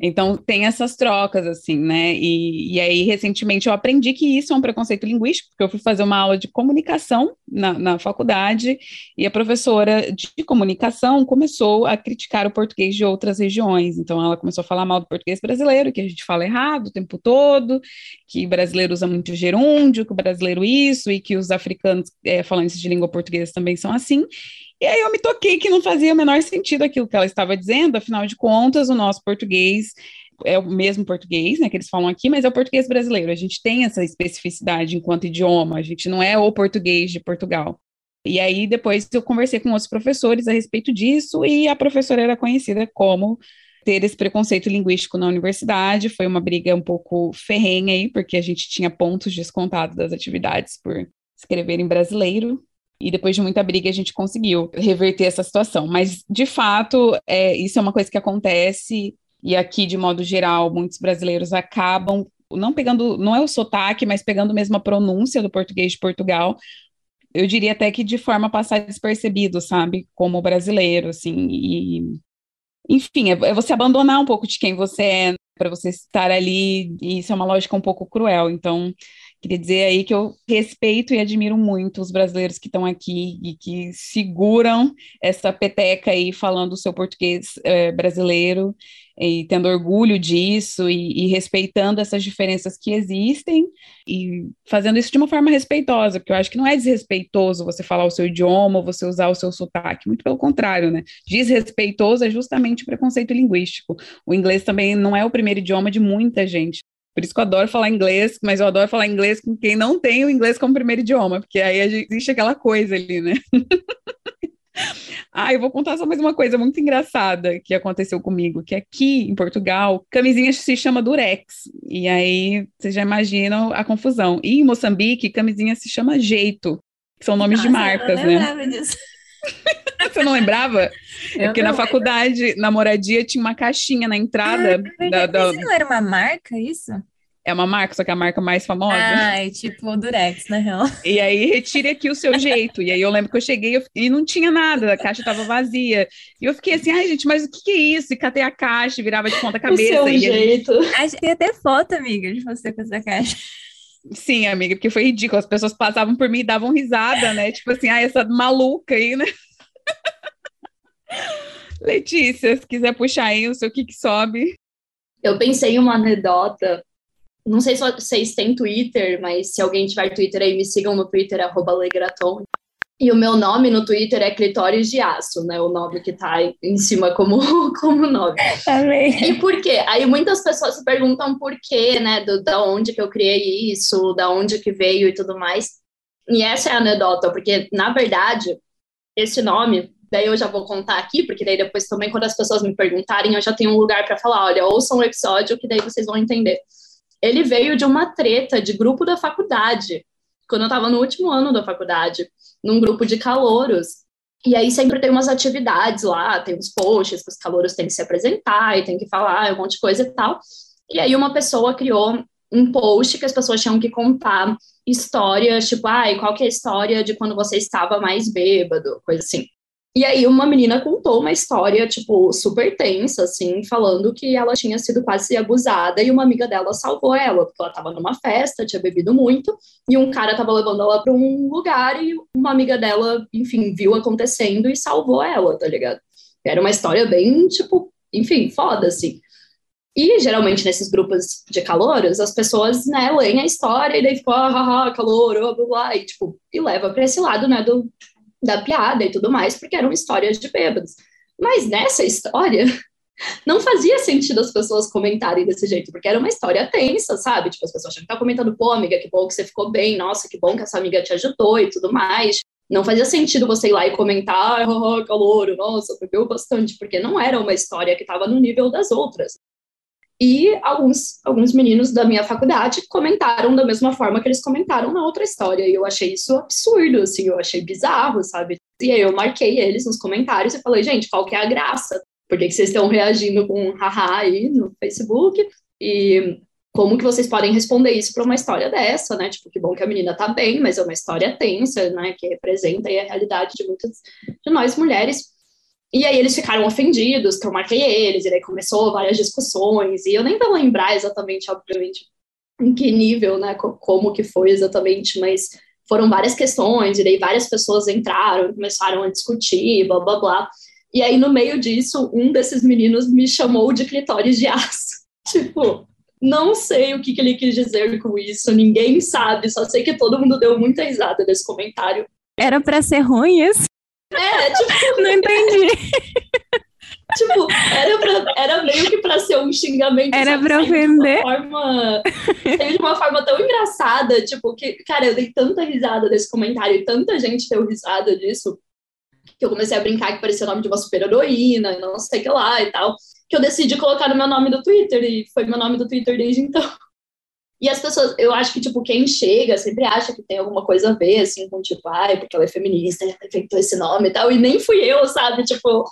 Então, tem essas trocas, assim, né, e, e aí, recentemente, eu aprendi que isso é um preconceito linguístico, porque eu fui fazer uma aula de comunicação na, na faculdade, e a professora de comunicação começou a criticar o português de outras regiões, então ela começou a falar mal do português brasileiro, que a gente fala errado o tempo todo, que brasileiro usa muito gerúndio, que o brasileiro isso, e que os africanos é, falantes de língua portuguesa também são assim. E aí eu me toquei que não fazia o menor sentido aquilo que ela estava dizendo, afinal de contas, o nosso português é o mesmo português, né, que eles falam aqui, mas é o português brasileiro, a gente tem essa especificidade enquanto idioma, a gente não é o português de Portugal. E aí depois eu conversei com outros professores a respeito disso, e a professora era conhecida como ter esse preconceito linguístico na universidade, foi uma briga um pouco ferrenha aí, porque a gente tinha pontos descontados das atividades por escrever em brasileiro. E depois de muita briga a gente conseguiu reverter essa situação. Mas, de fato, é, isso é uma coisa que acontece. E aqui, de modo geral, muitos brasileiros acabam não pegando, não é o sotaque, mas pegando mesmo a pronúncia do português de Portugal. Eu diria até que de forma a passar despercebido, sabe? Como brasileiro, assim. E, enfim, é você abandonar um pouco de quem você é para você estar ali. E isso é uma lógica um pouco cruel. Então... Queria dizer aí que eu respeito e admiro muito os brasileiros que estão aqui e que seguram essa peteca aí falando o seu português é, brasileiro e tendo orgulho disso e, e respeitando essas diferenças que existem e fazendo isso de uma forma respeitosa, porque eu acho que não é desrespeitoso você falar o seu idioma ou você usar o seu sotaque, muito pelo contrário, né? Desrespeitoso é justamente o preconceito linguístico. O inglês também não é o primeiro idioma de muita gente. Por isso que eu adoro falar inglês, mas eu adoro falar inglês com quem não tem o inglês como primeiro idioma, porque aí existe aquela coisa ali, né? Ah, eu vou contar só mais uma coisa muito engraçada que aconteceu comigo, que aqui em Portugal, camisinha se chama durex, e aí vocês já imaginam a confusão. E em Moçambique, camisinha se chama jeito, que são nomes ah, de marcas, né? Eu não lembrava disso. Você não lembrava? Eu é porque na faculdade, lembro. Na moradia, tinha uma caixinha na entrada. Ah, da, da... Isso não era uma marca, isso? É uma marca, só que é a marca mais famosa. Ah, é tipo o durex, na real. E aí, retire aqui o seu jeito. E aí, eu lembro que eu cheguei eu fiquei, e não tinha nada, a caixa estava vazia. E eu fiquei assim, ai gente, mas o que, que é isso? E catei a caixa, virava de ponta cabeça. O seu e jeito. A gente... Tem até foto, amiga, de você com essa caixa. Sim, amiga, porque foi ridículo. As pessoas passavam por mim e davam risada, né? Tipo assim, ah, essa maluca aí, né? Letícia, se quiser puxar aí o seu que que sobe. Eu pensei em uma anedota. Não sei se vocês têm Twitter, mas se alguém tiver Twitter aí, me sigam no Twitter, arroba Legraton. E o meu nome no Twitter é Clitóris de Aço, né? O nome que tá em cima como, como nome. Amém. E por quê? Aí muitas pessoas se perguntam por quê, né? Do, da onde que eu criei isso, da onde que veio e tudo mais. E essa é a anedota, porque, na verdade, esse nome... Daí eu já vou contar aqui, porque daí depois também, quando as pessoas me perguntarem, eu já tenho um lugar para falar, olha, ouçam o episódio, que daí vocês vão entender. Ele veio de uma treta de grupo da faculdade, quando eu estava no último ano da faculdade, num grupo de calouros. E aí sempre tem umas atividades lá, tem uns posts que os calouros têm que se apresentar e tem que falar, um monte de coisa e tal. E aí uma pessoa criou um post que as pessoas tinham que contar histórias, tipo, ai, ah, qual que é a história de quando você estava mais bêbado, coisa assim. E aí uma menina contou uma história, tipo, super tensa, assim, falando que ela tinha sido quase abusada e uma amiga dela salvou ela, porque ela tava numa festa, tinha bebido muito, e um cara tava levando ela pra um lugar e uma amiga dela, enfim, viu acontecendo e salvou ela, tá ligado? Era uma história bem, tipo, enfim, foda, assim. E, geralmente, nesses grupos de calouros, as pessoas, né, leem a história e daí ficam, ah, ah, calor, blá, blá, blá, e, tipo, e leva pra esse lado, né, do... da piada e tudo mais, porque eram histórias de bêbados. Mas nessa história, não fazia sentido as pessoas comentarem desse jeito, porque era uma história tensa, sabe? Tipo, as pessoas achavam que estavam comentando, pô, amiga, que bom que você ficou bem, nossa, que bom que essa amiga te ajudou e tudo mais. Não fazia sentido você ir lá e comentar, oh, calor, nossa, bebeu bastante, porque não era uma história que estava no nível das outras. E alguns, alguns meninos da minha faculdade comentaram da mesma forma que eles comentaram na outra história. E eu achei isso absurdo, assim, eu achei bizarro, sabe? E aí eu marquei eles nos comentários e falei, gente, qual que é a graça? Por que que vocês estão reagindo com um haha aí no Facebook? E como que vocês podem responder isso para uma história dessa, né? Tipo, que bom que a menina tá bem, mas é uma história tensa, né? Que representa aí a realidade de muitas de nós mulheres. E aí eles ficaram ofendidos, que eu marquei eles, e daí começou várias discussões, e eu nem vou lembrar exatamente, obviamente, em que nível, né, como que foi exatamente, mas foram várias questões, e daí várias pessoas entraram, começaram a discutir, blá, blá, blá. E aí, no meio disso, um desses meninos me chamou de clitóris de aço. Tipo, não sei o que, que ele quis dizer com isso, ninguém sabe, só sei que todo mundo deu muita risada desse comentário. Era pra ser ruim isso? É, tipo... Não entendi. Tipo, era, pra, era meio que pra ser um xingamento. Era pra ofender. Teve de uma forma tão engraçada, tipo, que... Cara, eu dei tanta risada desse comentário e tanta gente deu risada disso que eu comecei a brincar que parecia o nome de uma super-heroína, não sei o que lá e tal, que eu decidi colocar no meu nome do Twitter e foi meu nome do Twitter desde então. E as pessoas, eu acho que, tipo, quem chega sempre acha que tem alguma coisa a ver, assim, com, tipo, ai, porque ela é feminista, ela inventou esse nome e tal, e nem fui eu, sabe, tipo...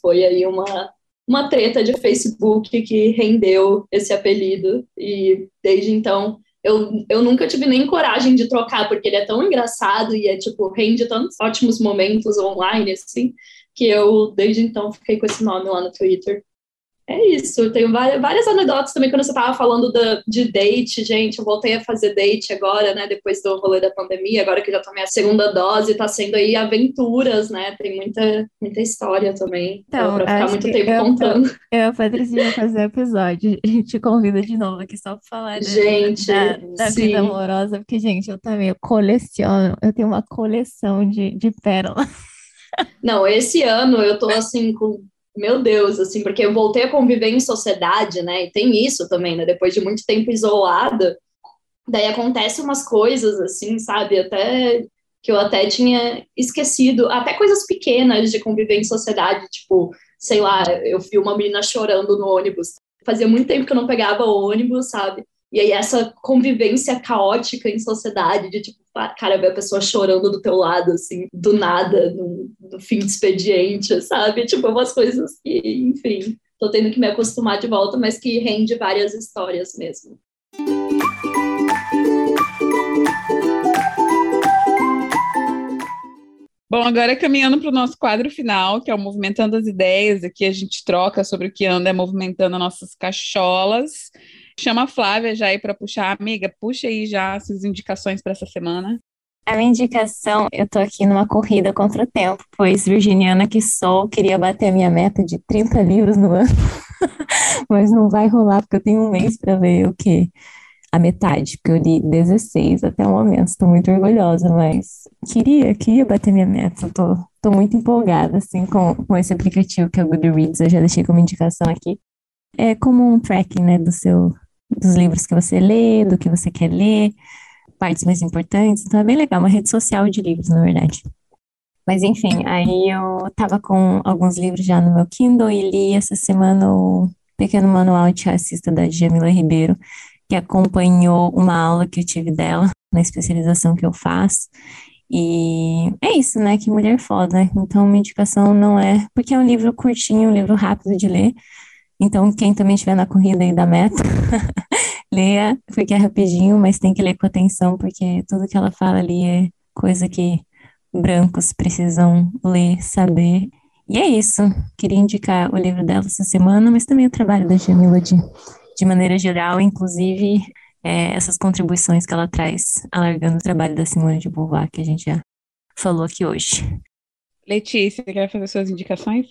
Foi aí uma, uma treta de Facebook que rendeu esse apelido, e desde então, eu, eu nunca tive nem coragem de trocar, porque ele é tão engraçado e é, tipo, rende tantos ótimos momentos online, assim, que eu, desde então, fiquei com esse nome lá no Twitter. É isso, eu tenho várias, várias anedotas também, quando você estava falando da, de date, gente, eu voltei a fazer date agora, né, depois do rolê da pandemia, agora que já tomei a segunda dose, está sendo aí aventuras, né, tem muita, muita história também, então, para ficar muito tempo eu, contando. Eu, a Patrícia, vai fazer episódio, a gente convida de novo aqui só para falar, né, gente, da, da vida amorosa, porque, gente, eu também eu coleciono, eu tenho uma coleção de, de pérolas. Não, esse ano eu tô assim com... Meu Deus, assim, porque eu voltei a conviver em sociedade, né, e tem isso também, né, depois de muito tempo isolada, daí acontecem umas coisas, assim, sabe, até, que eu até tinha esquecido, até coisas pequenas de conviver em sociedade, tipo, sei lá, eu vi uma menina chorando no ônibus, fazia muito tempo que eu não pegava ônibus, sabe, e aí essa convivência caótica em sociedade, de tipo, cara, ver a pessoa chorando do teu lado, assim, do nada, no, no fim de expediente, sabe? Tipo, umas coisas que, enfim, tô tendo que me acostumar de volta, mas que rende várias histórias mesmo. Bom, agora caminhando para o nosso quadro final, que é o Movimentando as Ideias, aqui a gente troca sobre o que anda movimentando nossas cacholas. Chama a Flávia já aí para puxar. Amiga, puxa aí já as suas indicações para essa semana. A minha indicação, eu tô aqui numa corrida contra o tempo, pois virginiana que sou, queria bater a minha meta de trinta livros no ano, mas não vai rolar, porque eu tenho um mês para ler o quê? A metade, porque eu li dezesseis até o momento, estou muito orgulhosa, mas queria, queria bater minha meta, tô, tô muito empolgada, assim, com, com esse aplicativo que é o Goodreads, eu já deixei como indicação aqui. É como um tracking, né, do seu... dos livros que você lê, do que você quer ler, partes mais importantes, então é bem legal, uma rede social de livros, na verdade. Mas enfim, aí eu tava com alguns livros já no meu Kindle e li essa semana o Pequeno Manual de Racista da Djamila Ribeiro, que acompanhou uma aula que eu tive dela, na especialização que eu faço, e é isso, né, que mulher foda, né? Então minha indicação não é, porque é um livro curtinho, um livro rápido de ler. Então, quem também estiver na corrida aí da meta, leia, porque é rapidinho, mas tem que ler com atenção, porque tudo que ela fala ali é coisa que brancos precisam ler, saber. E é isso. Queria indicar o livro dela essa semana, mas também o trabalho da Djamila de, de maneira geral, inclusive é, essas contribuições que ela traz, alargando o trabalho da Simone de Beauvoir, que a gente já falou aqui hoje. Letícia, você quer fazer suas indicações?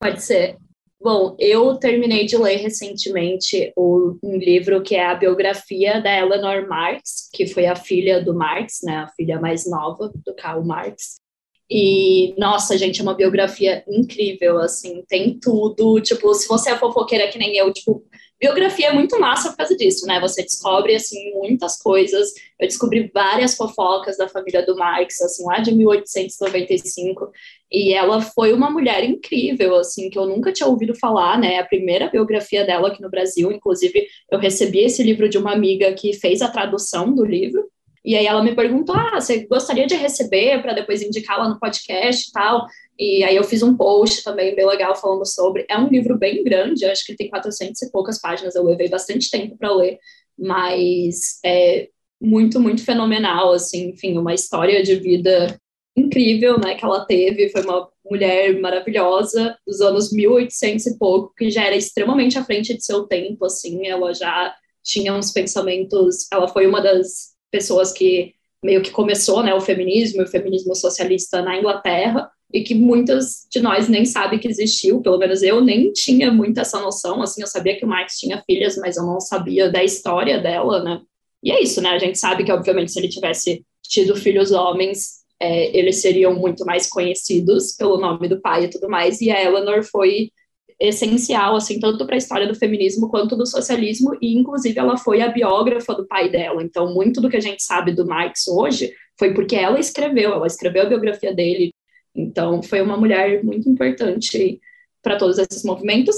Pode ser. Bom, eu terminei de ler recentemente o, um livro que é a biografia da Eleanor Marx, que foi a filha do Marx, né, a filha mais nova do Karl Marx. E, nossa, gente, é uma biografia incrível, assim, tem tudo, tipo, se você é fofoqueira que nem eu, tipo, biografia é muito massa por causa disso, né, você descobre, assim, muitas coisas, eu descobri várias fofocas da família do Marx, assim, lá de mil oitocentos e noventa e cinco, e ela foi uma mulher incrível, assim, que eu nunca tinha ouvido falar, né, a primeira biografia dela aqui no Brasil, inclusive, eu recebi esse livro de uma amiga que fez a tradução do livro. E aí ela me perguntou, ah, você gostaria de receber para depois indicar lá no podcast e tal? E aí eu fiz um post também bem legal falando sobre. É um livro bem grande, acho que ele tem quatrocentas e poucas páginas, eu levei bastante tempo para ler, mas é muito, muito fenomenal, assim, enfim, uma história de vida incrível, né, que ela teve, foi uma mulher maravilhosa, dos anos mil e oitocentos e pouco, que já era extremamente à frente de seu tempo, assim, ela já tinha uns pensamentos, ela foi uma das pessoas que meio que começou, né, o feminismo, o feminismo socialista na Inglaterra, e que muitas de nós nem sabem que existiu, pelo menos eu nem tinha muito essa noção, assim, eu sabia que o Marx tinha filhas, mas eu não sabia da história dela, né, e é isso, né, a gente sabe que, obviamente, se ele tivesse tido filhos homens, é, eles seriam muito mais conhecidos pelo nome do pai e tudo mais, e a Eleanor foi essencial, assim, tanto para a história do feminismo quanto do socialismo, e inclusive ela foi a biógrafa do pai dela, então muito do que a gente sabe do Marx hoje foi porque ela escreveu, ela escreveu a biografia dele, então foi uma mulher muito importante para todos esses movimentos.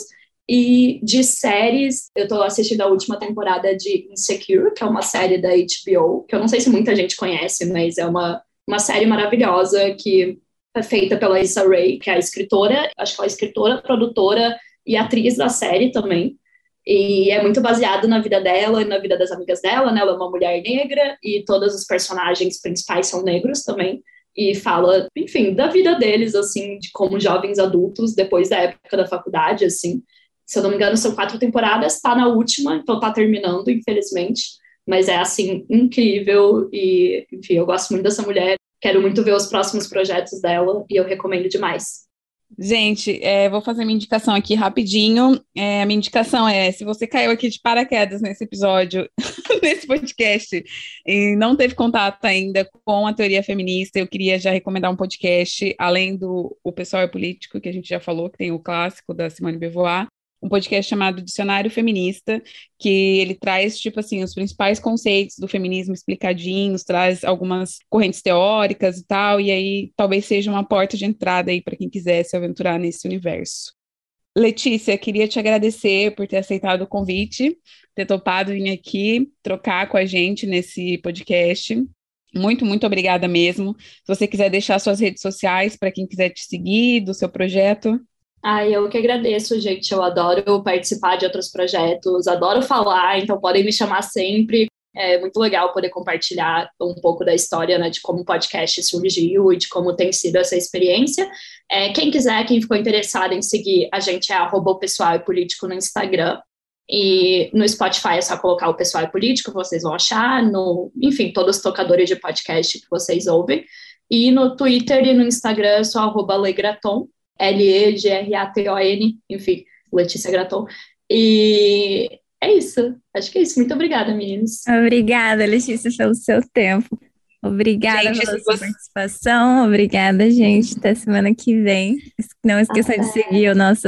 E de séries, eu estou assistindo a última temporada de Insecure, que é uma série da H B O, que eu não sei se muita gente conhece, mas é uma, uma série maravilhosa que feita pela Issa Rae, que é a escritora, acho que ela é escritora, produtora e atriz da série também, e é muito baseado na vida dela e na vida das amigas dela, né, ela é uma mulher negra e todos os personagens principais são negros também, e fala, enfim, da vida deles, assim, de como jovens adultos depois da época da faculdade, assim, se eu não me engano são quatro temporadas, tá na última, então tá terminando, infelizmente, mas é, assim, incrível, e, enfim, eu gosto muito dessa mulher. Quero muito ver os próximos projetos dela e eu recomendo demais. Gente, é, vou fazer minha indicação aqui rapidinho. É, a minha indicação é, se você caiu aqui de paraquedas nesse episódio, nesse podcast, e não teve contato ainda com a teoria feminista, eu queria já recomendar um podcast, além do O Pessoal é Político, que a gente já falou, que tem o clássico da Simone de Beauvoir, um podcast chamado Dicionário Feminista, que ele traz, tipo assim, os principais conceitos do feminismo explicadinhos, traz algumas correntes teóricas e tal, e aí talvez seja uma porta de entrada aí para quem quiser se aventurar nesse universo. Letícia, queria te agradecer por ter aceitado o convite, ter topado vir aqui trocar com a gente nesse podcast. Muito, muito obrigada mesmo. Se você quiser deixar suas redes sociais para quem quiser te seguir, do seu projeto... Ai, eu que agradeço, gente, eu adoro participar de outros projetos, adoro falar, então podem me chamar sempre, é muito legal poder compartilhar um pouco da história, né, de como o podcast surgiu e de como tem sido essa experiência. É, quem quiser, quem ficou interessado em seguir, a gente é arroba o pessoal e político no Instagram, e no Spotify é só colocar o pessoal e político, vocês vão achar, no, enfim, todos os tocadores de podcast que vocês ouvem, e no Twitter e no Instagram é só arroba legraton, L E G R A T O N, enfim, Letícia Gratton. E é isso, acho que é isso. Muito obrigada, meninas. Obrigada, Letícia, pelo seu tempo. Obrigada, gente, pela sua você... participação. Obrigada, gente. Até semana que vem. Não esqueça ah, de seguir é. o nosso,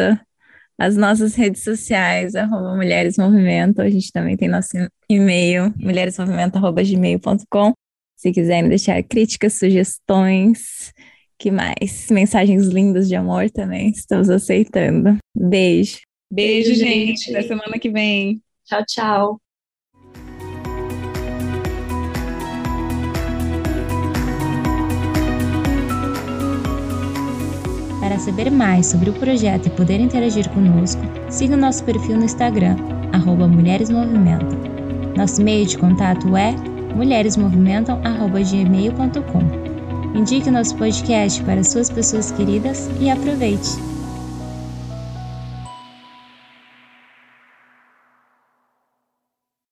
as nossas redes sociais, arroba Mulheres Movimento. A gente também tem nosso e-mail, mulheres movimento arroba gmail ponto com. Se quiserem deixar críticas, sugestões... Que mais? Mensagens lindas de amor também, estamos aceitando. Beijo. Beijo, Beijo gente. gente. Até semana que vem. Tchau, tchau. Para saber mais sobre o projeto e poder interagir conosco, siga o nosso perfil no Instagram, arroba Mulheres Movimento. Nosso e-mail de contato é mulheres movimentam arroba gmail ponto com. Indique o nosso podcast para suas pessoas queridas e aproveite!